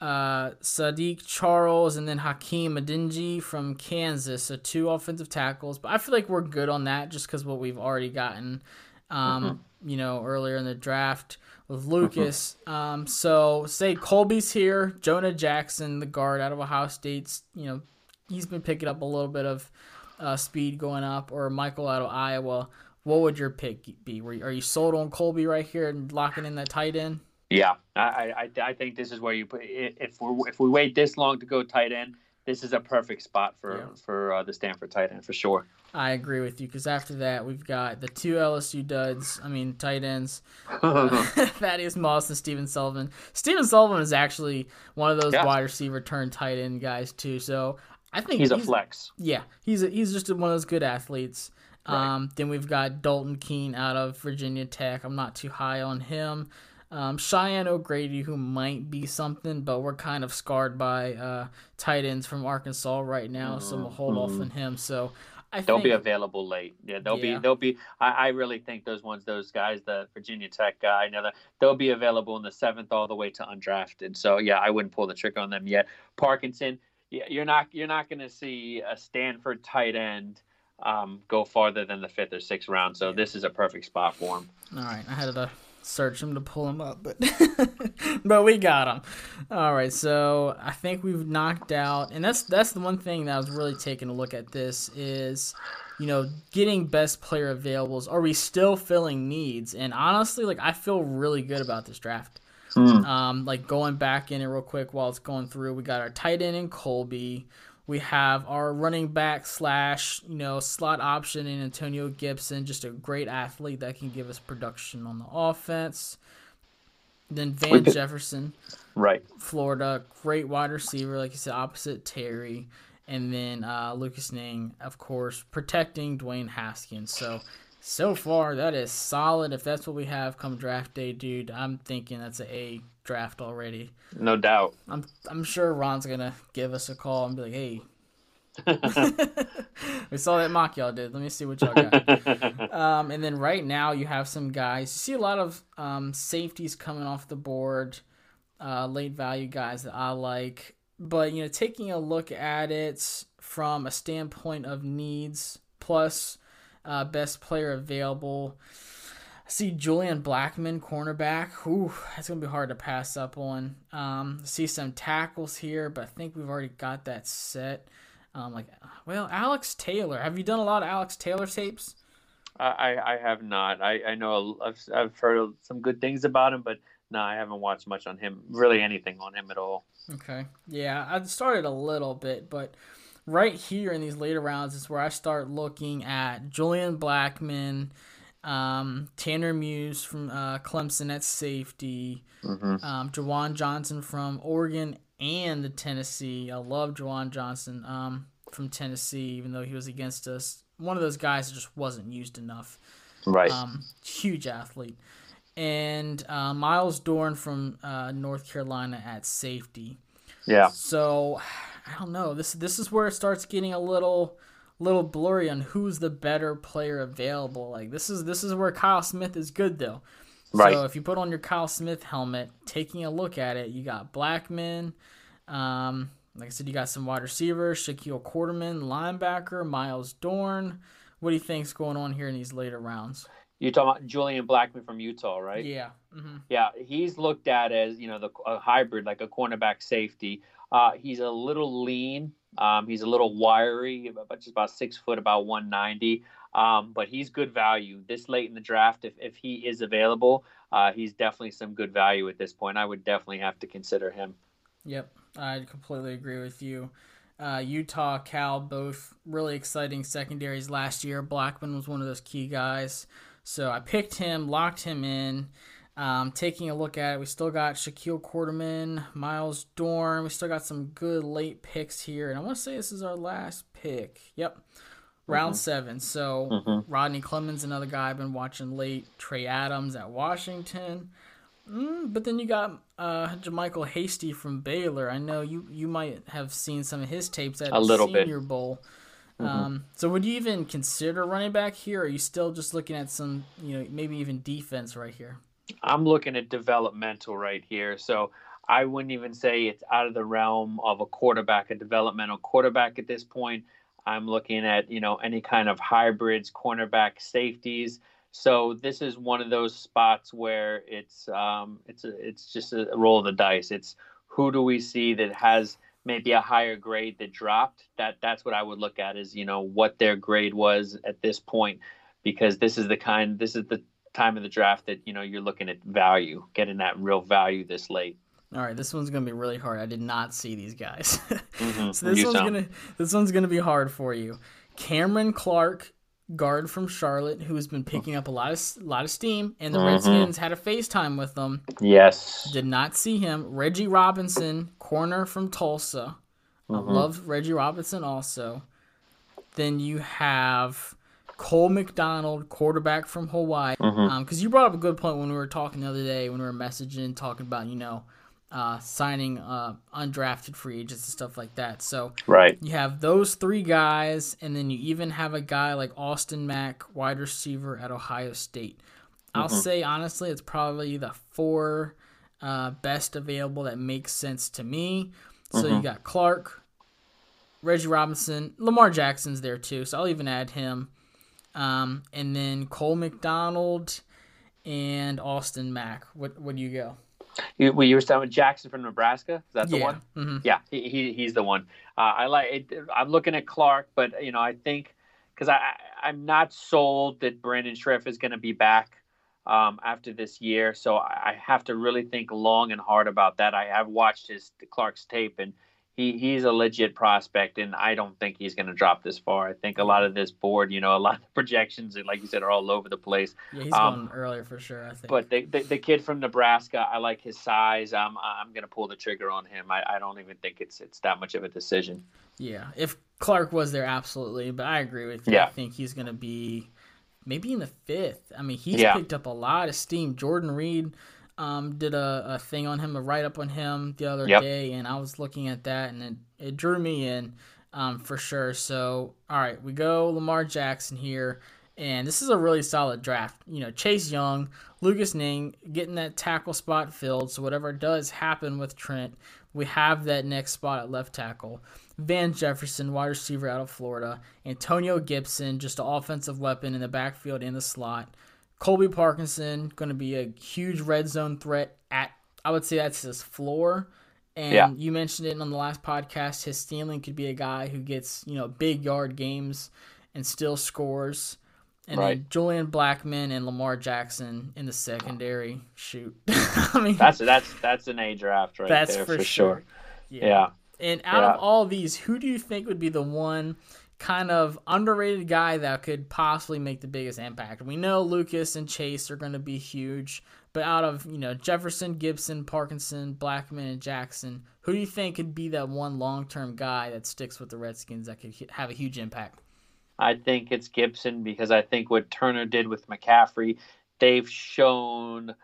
uh, Sadiq Charles, and then Hakeem Adeniji from Kansas. So two offensive tackles. But I feel like we're good on that just because what we've already gotten, um, mm-hmm. you know, earlier in the draft with Lucas. Mm-hmm. Um, so say Colby's here, Jonah Jackson, the guard out of Ohio State's, you know, he's been picking up a little bit of uh, speed going up, or Michael out of Iowa. What would your pick be? Were you, are you sold on Colby right here and locking in that tight end? Yeah, I, I I think this is where you put if we if we wait this long to go tight end, this is a perfect spot for yeah. for uh, the Stanford tight end for sure. I agree with you because after that we've got the two L S U duds. I mean tight ends, uh, Thaddeus Moss and Steven Sullivan. Steven Sullivan is actually one of those yeah. wide receiver turned tight end guys too. So I think he's, he's a flex. Yeah, he's a, he's just one of those good athletes. Right. Um, then we've got Dalton Keene out of Virginia Tech. I'm not too high on him. Um, Cheyenne O'Grady, who might be something, but we're kind of scarred by uh, tight ends from Arkansas right now, so we'll hold mm-hmm. off on him. So I they'll think, be available late. Yeah, they'll yeah. be. They'll be. I, I really think those ones, those guys, the Virginia Tech guy, another, they'll be available in the seventh all the way to undrafted. So yeah, I wouldn't pull the trigger on them yet. Parkinson, yeah, you're not you're not going to see a Stanford tight end um go farther than the fifth or sixth round, so this is a perfect spot for him. All right, I had to search him to pull him up, but but we got him. All right, so I think we've knocked out, and that's that's the one thing that I was really taking a look at this is, you know, getting best player availables. Are we still filling needs? And honestly, like, I feel really good about this draft. Mm. Um, like, going back in it real quick while it's going through, we got our tight end in Colby. We have our running back slash, you know, slot option in Antonio Gibson, just a great athlete that can give us production on the offense. Then Van Jefferson, right, Florida, great wide receiver, like you said, opposite Terry. And then uh, Lucas Niang, of course, protecting Dwayne Haskins. So, so far, that is solid. If that's what we have come draft day, dude, I'm thinking that's an A draft already. No doubt. I'm I'm sure Ron's gonna give us a call and be like, hey, we saw that mock y'all did. Let me see what y'all got. um, and then right now you have some guys. You see a lot of um, safeties coming off the board, uh, late value guys that I like. But, you know, taking a look at it from a standpoint of needs plus uh, best player available. I see Julian Blackmon, cornerback. Ooh, that's going to be hard to pass up on. Um, see some tackles here, but I think we've already got that set. Um, like, well, Alex Taylor. Have you done a lot of Alex Taylor tapes? I, I have not. I, I know I've, I've heard some good things about him, but no, I haven't watched much on him, really anything on him at all. Okay. Yeah, I started a little bit, but right here in these later rounds is where I start looking at Julian Blackmon, Um, Tanner Muse from uh, Clemson at safety, mm-hmm. um, Jawan Johnson from Oregon and Tennessee. I love Jawan Johnson um, from Tennessee, even though he was against us. One of those guys that just wasn't used enough. Right. Um, huge athlete. And uh, Miles Dorn from uh, North Carolina at safety. Yeah. So, I don't know. This this is where it starts getting a little... little blurry on who's the better player available. Like this is this is where Kyle Smith is good though. Right. So if you put on your Kyle Smith helmet, taking a look at it, you got Blackmon. Um, like I said, you got some wide receivers, Shaquille Quarterman, linebacker, Miles Dorn. What do you think's going on here in these later rounds? You're talking about Julian Blackmon from Utah, right? Yeah. Mm-hmm. Yeah, he's looked at as, you know, the a hybrid, like a cornerback safety. Uh, he's a little lean. Um, he's a little wiry, but just about six foot, about one ninety. Um, but he's good value this late in the draft. If if he is available, uh, he's definitely some good value at this point. I would definitely have to consider him. Yep, I completely agree with you. Uh, Utah, Cal, both really exciting secondaries last year. Blackmon was one of those key guys, so I picked him, locked him in. Um, taking a look at it, we still got Shaquille Quarterman, Miles Dorn. We still got some good late picks here. And I want to say this is our last pick. Yep. Round mm-hmm. seven. So mm-hmm. Rodney Clemens, another guy I've been watching late. Trey Adams at Washington. Mm, but then you got uh, Jermichael Hasty from Baylor. I know you, you might have seen some of his tapes at a the Senior bit. Bowl. Mm-hmm. Um, so would you even consider running back here? Or are you still just looking at some, you know, maybe even defense right here? I'm looking at developmental right here. So I wouldn't even say it's out of the realm of a quarterback, a developmental quarterback at this point. I'm looking at, you know, any kind of hybrids, cornerback, safeties. So this is one of those spots where it's um, it's a, it's just a roll of the dice. It's who do we see that has maybe a higher grade that dropped? That that's what I would look at is, you know, what their grade was at this point, because this is the kind this is the time of the draft that, you know, you're looking at value, getting that real value this late. All right, this one's gonna be really hard. I did not see these guys. mm-hmm. So this you one's sound. gonna this one's gonna be hard for you. Cameron Clark, guard from Charlotte, who has been picking up a lot of lot of steam, and the mm-hmm. Redskins had a FaceTime with them. Yes, did not see him. Reggie Robinson, corner from Tulsa. Mm-hmm. I love Reggie Robinson also. Then you have Cole McDonald, quarterback from Hawaii. Because mm-hmm. um, you brought up a good point when we were talking the other day, when we were messaging, talking about, you know, uh, signing uh, undrafted free agents and stuff like that. So right. you have those three guys, and then you even have a guy like Austin Mack, wide receiver at Ohio State. Mm-hmm. I'll say, honestly, it's probably the four uh, best available that makes sense to me. So mm-hmm. you got Clark, Reggie Robinson, Lamar Jackson's there too, so I'll even add him. Um, and then Cole McDonald and Austin Mack. What what do you go? You, well, you were talking about Jackson from Nebraska. Is that the yeah. one? Mm-hmm. Yeah, he, he he's the one. Uh, I like. It, I'm looking at Clark, but you know, I think because I, I I'm not sold that Brandon Schriff is going to be back um, after this year, so I, I have to really think long and hard about that. I have watched his Clark's tape, and He he's a legit prospect, and I don't think he's going to drop this far. I think a lot of this board, you know, a lot of projections, like you said, are all over the place. Yeah, he's um, going earlier for sure, I think. But the, the the kid from Nebraska, I like his size. I'm I'm going to pull the trigger on him. I, I don't even think it's it's that much of a decision. Yeah, if Clark was there, absolutely. But I agree with you. Yeah. I think he's going to be maybe in the fifth. I mean, he's yeah. picked up a lot of steam. Jordan Reed Um, did a, a thing on him, a write-up on him the other yep. day, and I was looking at that, and it, it drew me in um, for sure. So, all right, we go Lamar Jackson here, and this is a really solid draft. You know, Chase Young, Lucas Ning, getting that tackle spot filled, so whatever does happen with Trent, we have that next spot at left tackle. Van Jefferson, wide receiver out of Florida. Antonio Gibson, just an offensive weapon in the backfield and the slot. Colby Parkinson, going to be a huge red zone threat at, I would say that's his floor. And yeah. you mentioned it on the last podcast, his stealing could be a guy who gets, you know, big yard games and still scores. And right. then Julian Blackmon and Lamar Jackson in the secondary. Shoot. I mean, that's, that's, that's an A draft right that's there for, for sure. sure. Yeah. yeah. And out yeah. of all these, who do you think would be the one kind of underrated guy that could possibly make the biggest impact? We know Lucas and Chase are going to be huge, but out of, you know, Jefferson, Gibson, Parkinson, Blackmon, and Jackson, who do you think could be that one long-term guy that sticks with the Redskins that could have a huge impact? I think it's Gibson, because I think what Turner did with McCaffrey, they've shown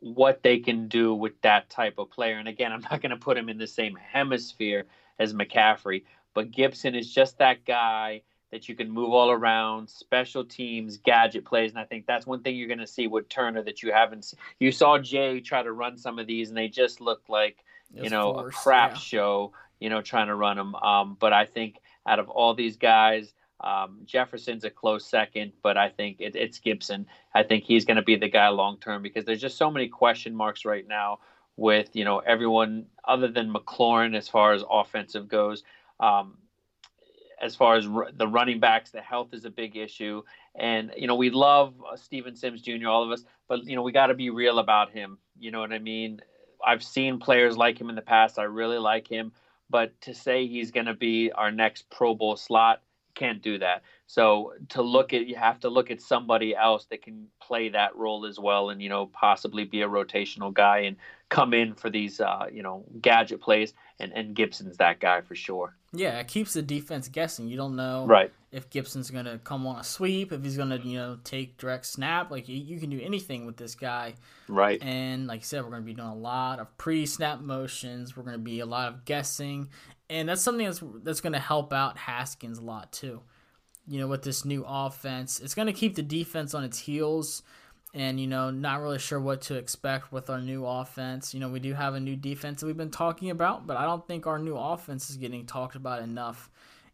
what they can do with that type of player. And again, I'm not going to put him in the same hemisphere as McCaffrey, but Gibson is just that guy that you can move all around, special teams, gadget plays. And I think that's one thing you're going to see with Turner that you haven't seen. You saw Jay try to run some of these, and they just look like, you yes, know, a crap yeah. show, you know, trying to run them. Um, but I think out of all these guys, um, Jefferson's a close second, but I think it, it's Gibson. I think he's going to be the guy long-term, because there's just so many question marks right now with, you know, everyone other than McLaurin as far as offensive goes. Um, as far as r- the running backs, the health is a big issue. And, you know, we love uh, Steven Sims Junior, all of us, but, you know, we got to be real about him. You know what I mean? I've seen players like him in the past. I really like him. But to say he's going to be our next Pro Bowl slot, can't do that. So to look at, you have to look at somebody else that can play that role as well, and, you know, possibly be a rotational guy and come in for these, uh, you know, gadget plays. And, and Gibson's that guy for sure. Yeah, it keeps the defense guessing. You don't know right. if Gibson's going to come on a sweep, if he's going to, you know, take direct snap. Like, you, you can do anything with this guy. Right. And like you said, we're going to be doing a lot of pre-snap motions. We're going to be a lot of guessing. And that's something that's that's going to help out Haskins a lot too. You know, with this new offense, it's going to keep the defense on its heels and, you know, not really sure what to expect with our new offense. You know, we do have a new defense that we've been talking about, but I don't think our new offense is getting talked about enough.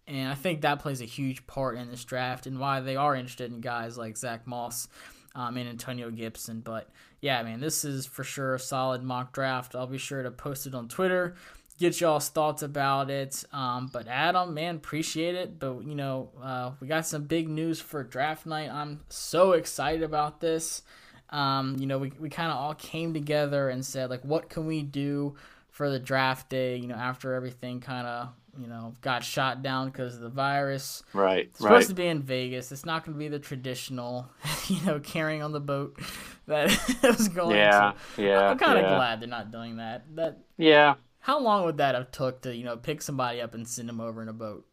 And I think that plays a huge part in this draft and why they are interested in guys like Zach Moss um, and Antonio Gibson. But yeah, I mean, this is for sure a solid mock draft. I'll be sure to post it on Twitter. Get y'all's thoughts about it. Um, but Adam, man, appreciate it. But, you know, uh, we got some big news for draft night. I'm so excited about this. Um, you know, we, we kind of all came together and said, like, what can we do for the draft day, you know, after everything kind of, you know, got shot down because of the virus. Right, it's supposed right. to be in Vegas. It's not going to be the traditional, you know, carrying on the boat that it was going yeah, to. Yeah, I'm kind of yeah. glad they're not doing that. That yeah. How long would that have took to, you know, pick somebody up and send them over in a boat?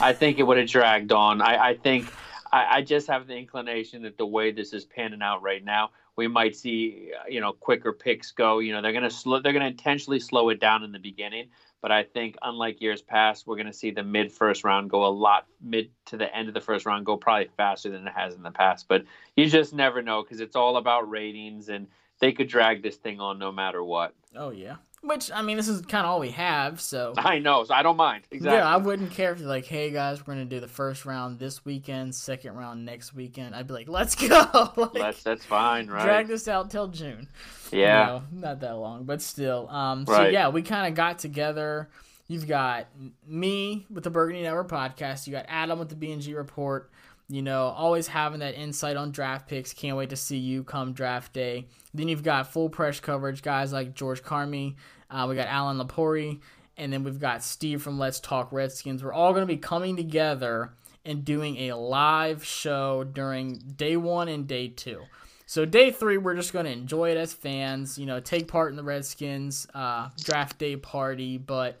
I think it would have dragged on. I, I think I, I just have the inclination that the way this is panning out right now, we might see, you know, quicker picks go. You know, they're going to slow, they're going to intentionally slow it down in the beginning. But I think, unlike years past, we're going to see the mid first round go a lot, mid to the end of the first round go probably faster than it has in the past. But you just never know because it's all about ratings, and they could drag this thing on no matter what. Oh, yeah. Which, I mean, this is kind of all we have, so... I know, so I don't mind. Exactly. Yeah, I wouldn't care if you're like, hey, guys, we're going to do the first round this weekend, second round next weekend. I'd be like, let's go! Like, let's, that's fine, right? Drag this out till June. Yeah. No, not that long, but still. Um, right. So, yeah, we kind of got together. You've got me with the Burgundy Network podcast. You got Adam with the B and G Report. You know, always having that insight on draft picks. Can't wait to see you come draft day. Then you've got full press coverage, guys like George Carmi. Uh, we got Alan Lapori. And then we've got Steve from Let's Talk Redskins. We're all going to be coming together and doing a live show during day one and day two. So day three, we're just going to enjoy it as fans. You know, take part in the Redskins uh, draft day party. But...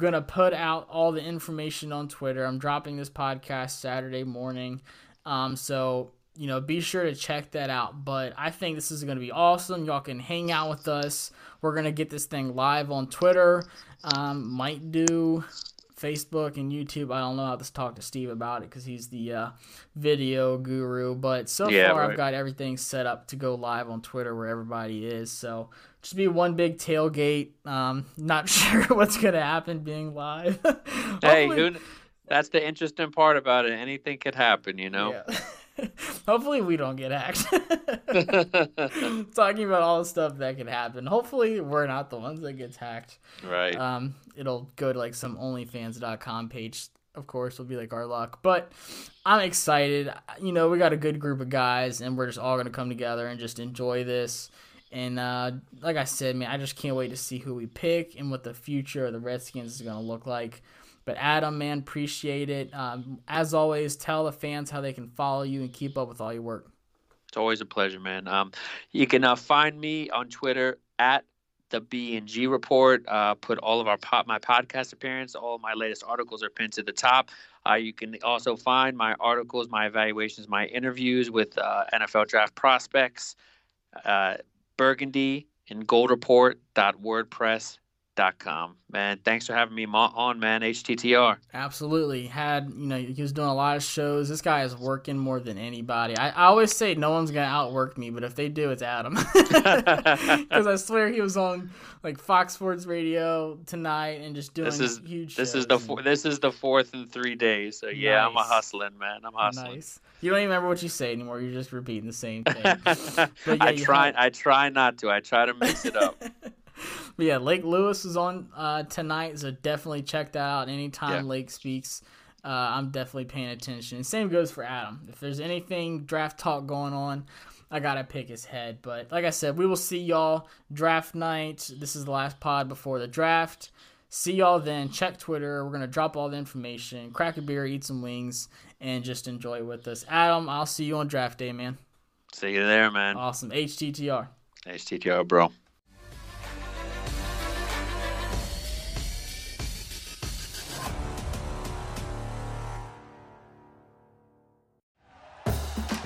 going to put out all the information on Twitter. I'm dropping this podcast Saturday morning. Um, so, you know, be sure to check that out. But I think this is going to be awesome. Y'all can hang out with us. We're going to get this thing live on Twitter. Um, might do Facebook and YouTube. I don't know how to talk to Steve about it because he's the uh, video guru. But so yeah, far, right. I've got everything set up to go live on Twitter where everybody is. So, just be one big tailgate. Um, not sure what's going to happen being live. Hey, who, that's the interesting part about it. Anything could happen, you know? Yeah. Hopefully we don't get hacked. Talking about all the stuff that could happen. Hopefully we're not the ones that gets hacked. Right. Um, it'll go to like some only fans dot com page. Of course, it'll be like our luck. But I'm excited. You know, we got a good group of guys, and we're just all going to come together and just enjoy this. And uh, like I said, man, I just can't wait to see who we pick and what the future of the Redskins is going to look like. But Adam, man, appreciate it. Um, as always, tell the fans how they can follow you and keep up with all your work. It's always a pleasure, man. Um, you can uh, find me on Twitter at the B and G Report. Uh, put all of our pop, my podcast appearance, all of my latest articles are pinned to the top. Uh, you can also find my articles, my evaluations, my interviews with uh, N F L draft prospects, uh, Burgundy and gold report dot wordpress dot com. Man, thanks for having me on, man. H T T R. Absolutely. Had, you know, he was doing a lot of shows. This guy is working more than anybody. I, I always say no one's going to outwork me, but if they do, it's Adam. Because I swear he was on like Fox Sports Radio tonight and just doing this is, huge this shows. Is the four, this is the fourth in three days. So yeah, nice. I'm a hustling, man. I'm hustling. Nice. You don't even remember what you say anymore. You're just repeating the same thing. But yeah, I try. Have... I try not to. I try to mix it up. But yeah, Lake Lewis is on uh, tonight, so definitely check that out. Anytime yeah. Lake speaks, uh, I'm definitely paying attention. And same goes for Adam. If there's anything draft talk going on, I got to pick his head. But like I said, we will see y'all draft night. This is the last pod before the draft. See y'all then. Check Twitter. We're going to drop all the information. Crack a beer, eat some wings, and just enjoy with us. Adam, I'll see you on draft day, man. See you there, man. Awesome. H T T R. H T T R, bro.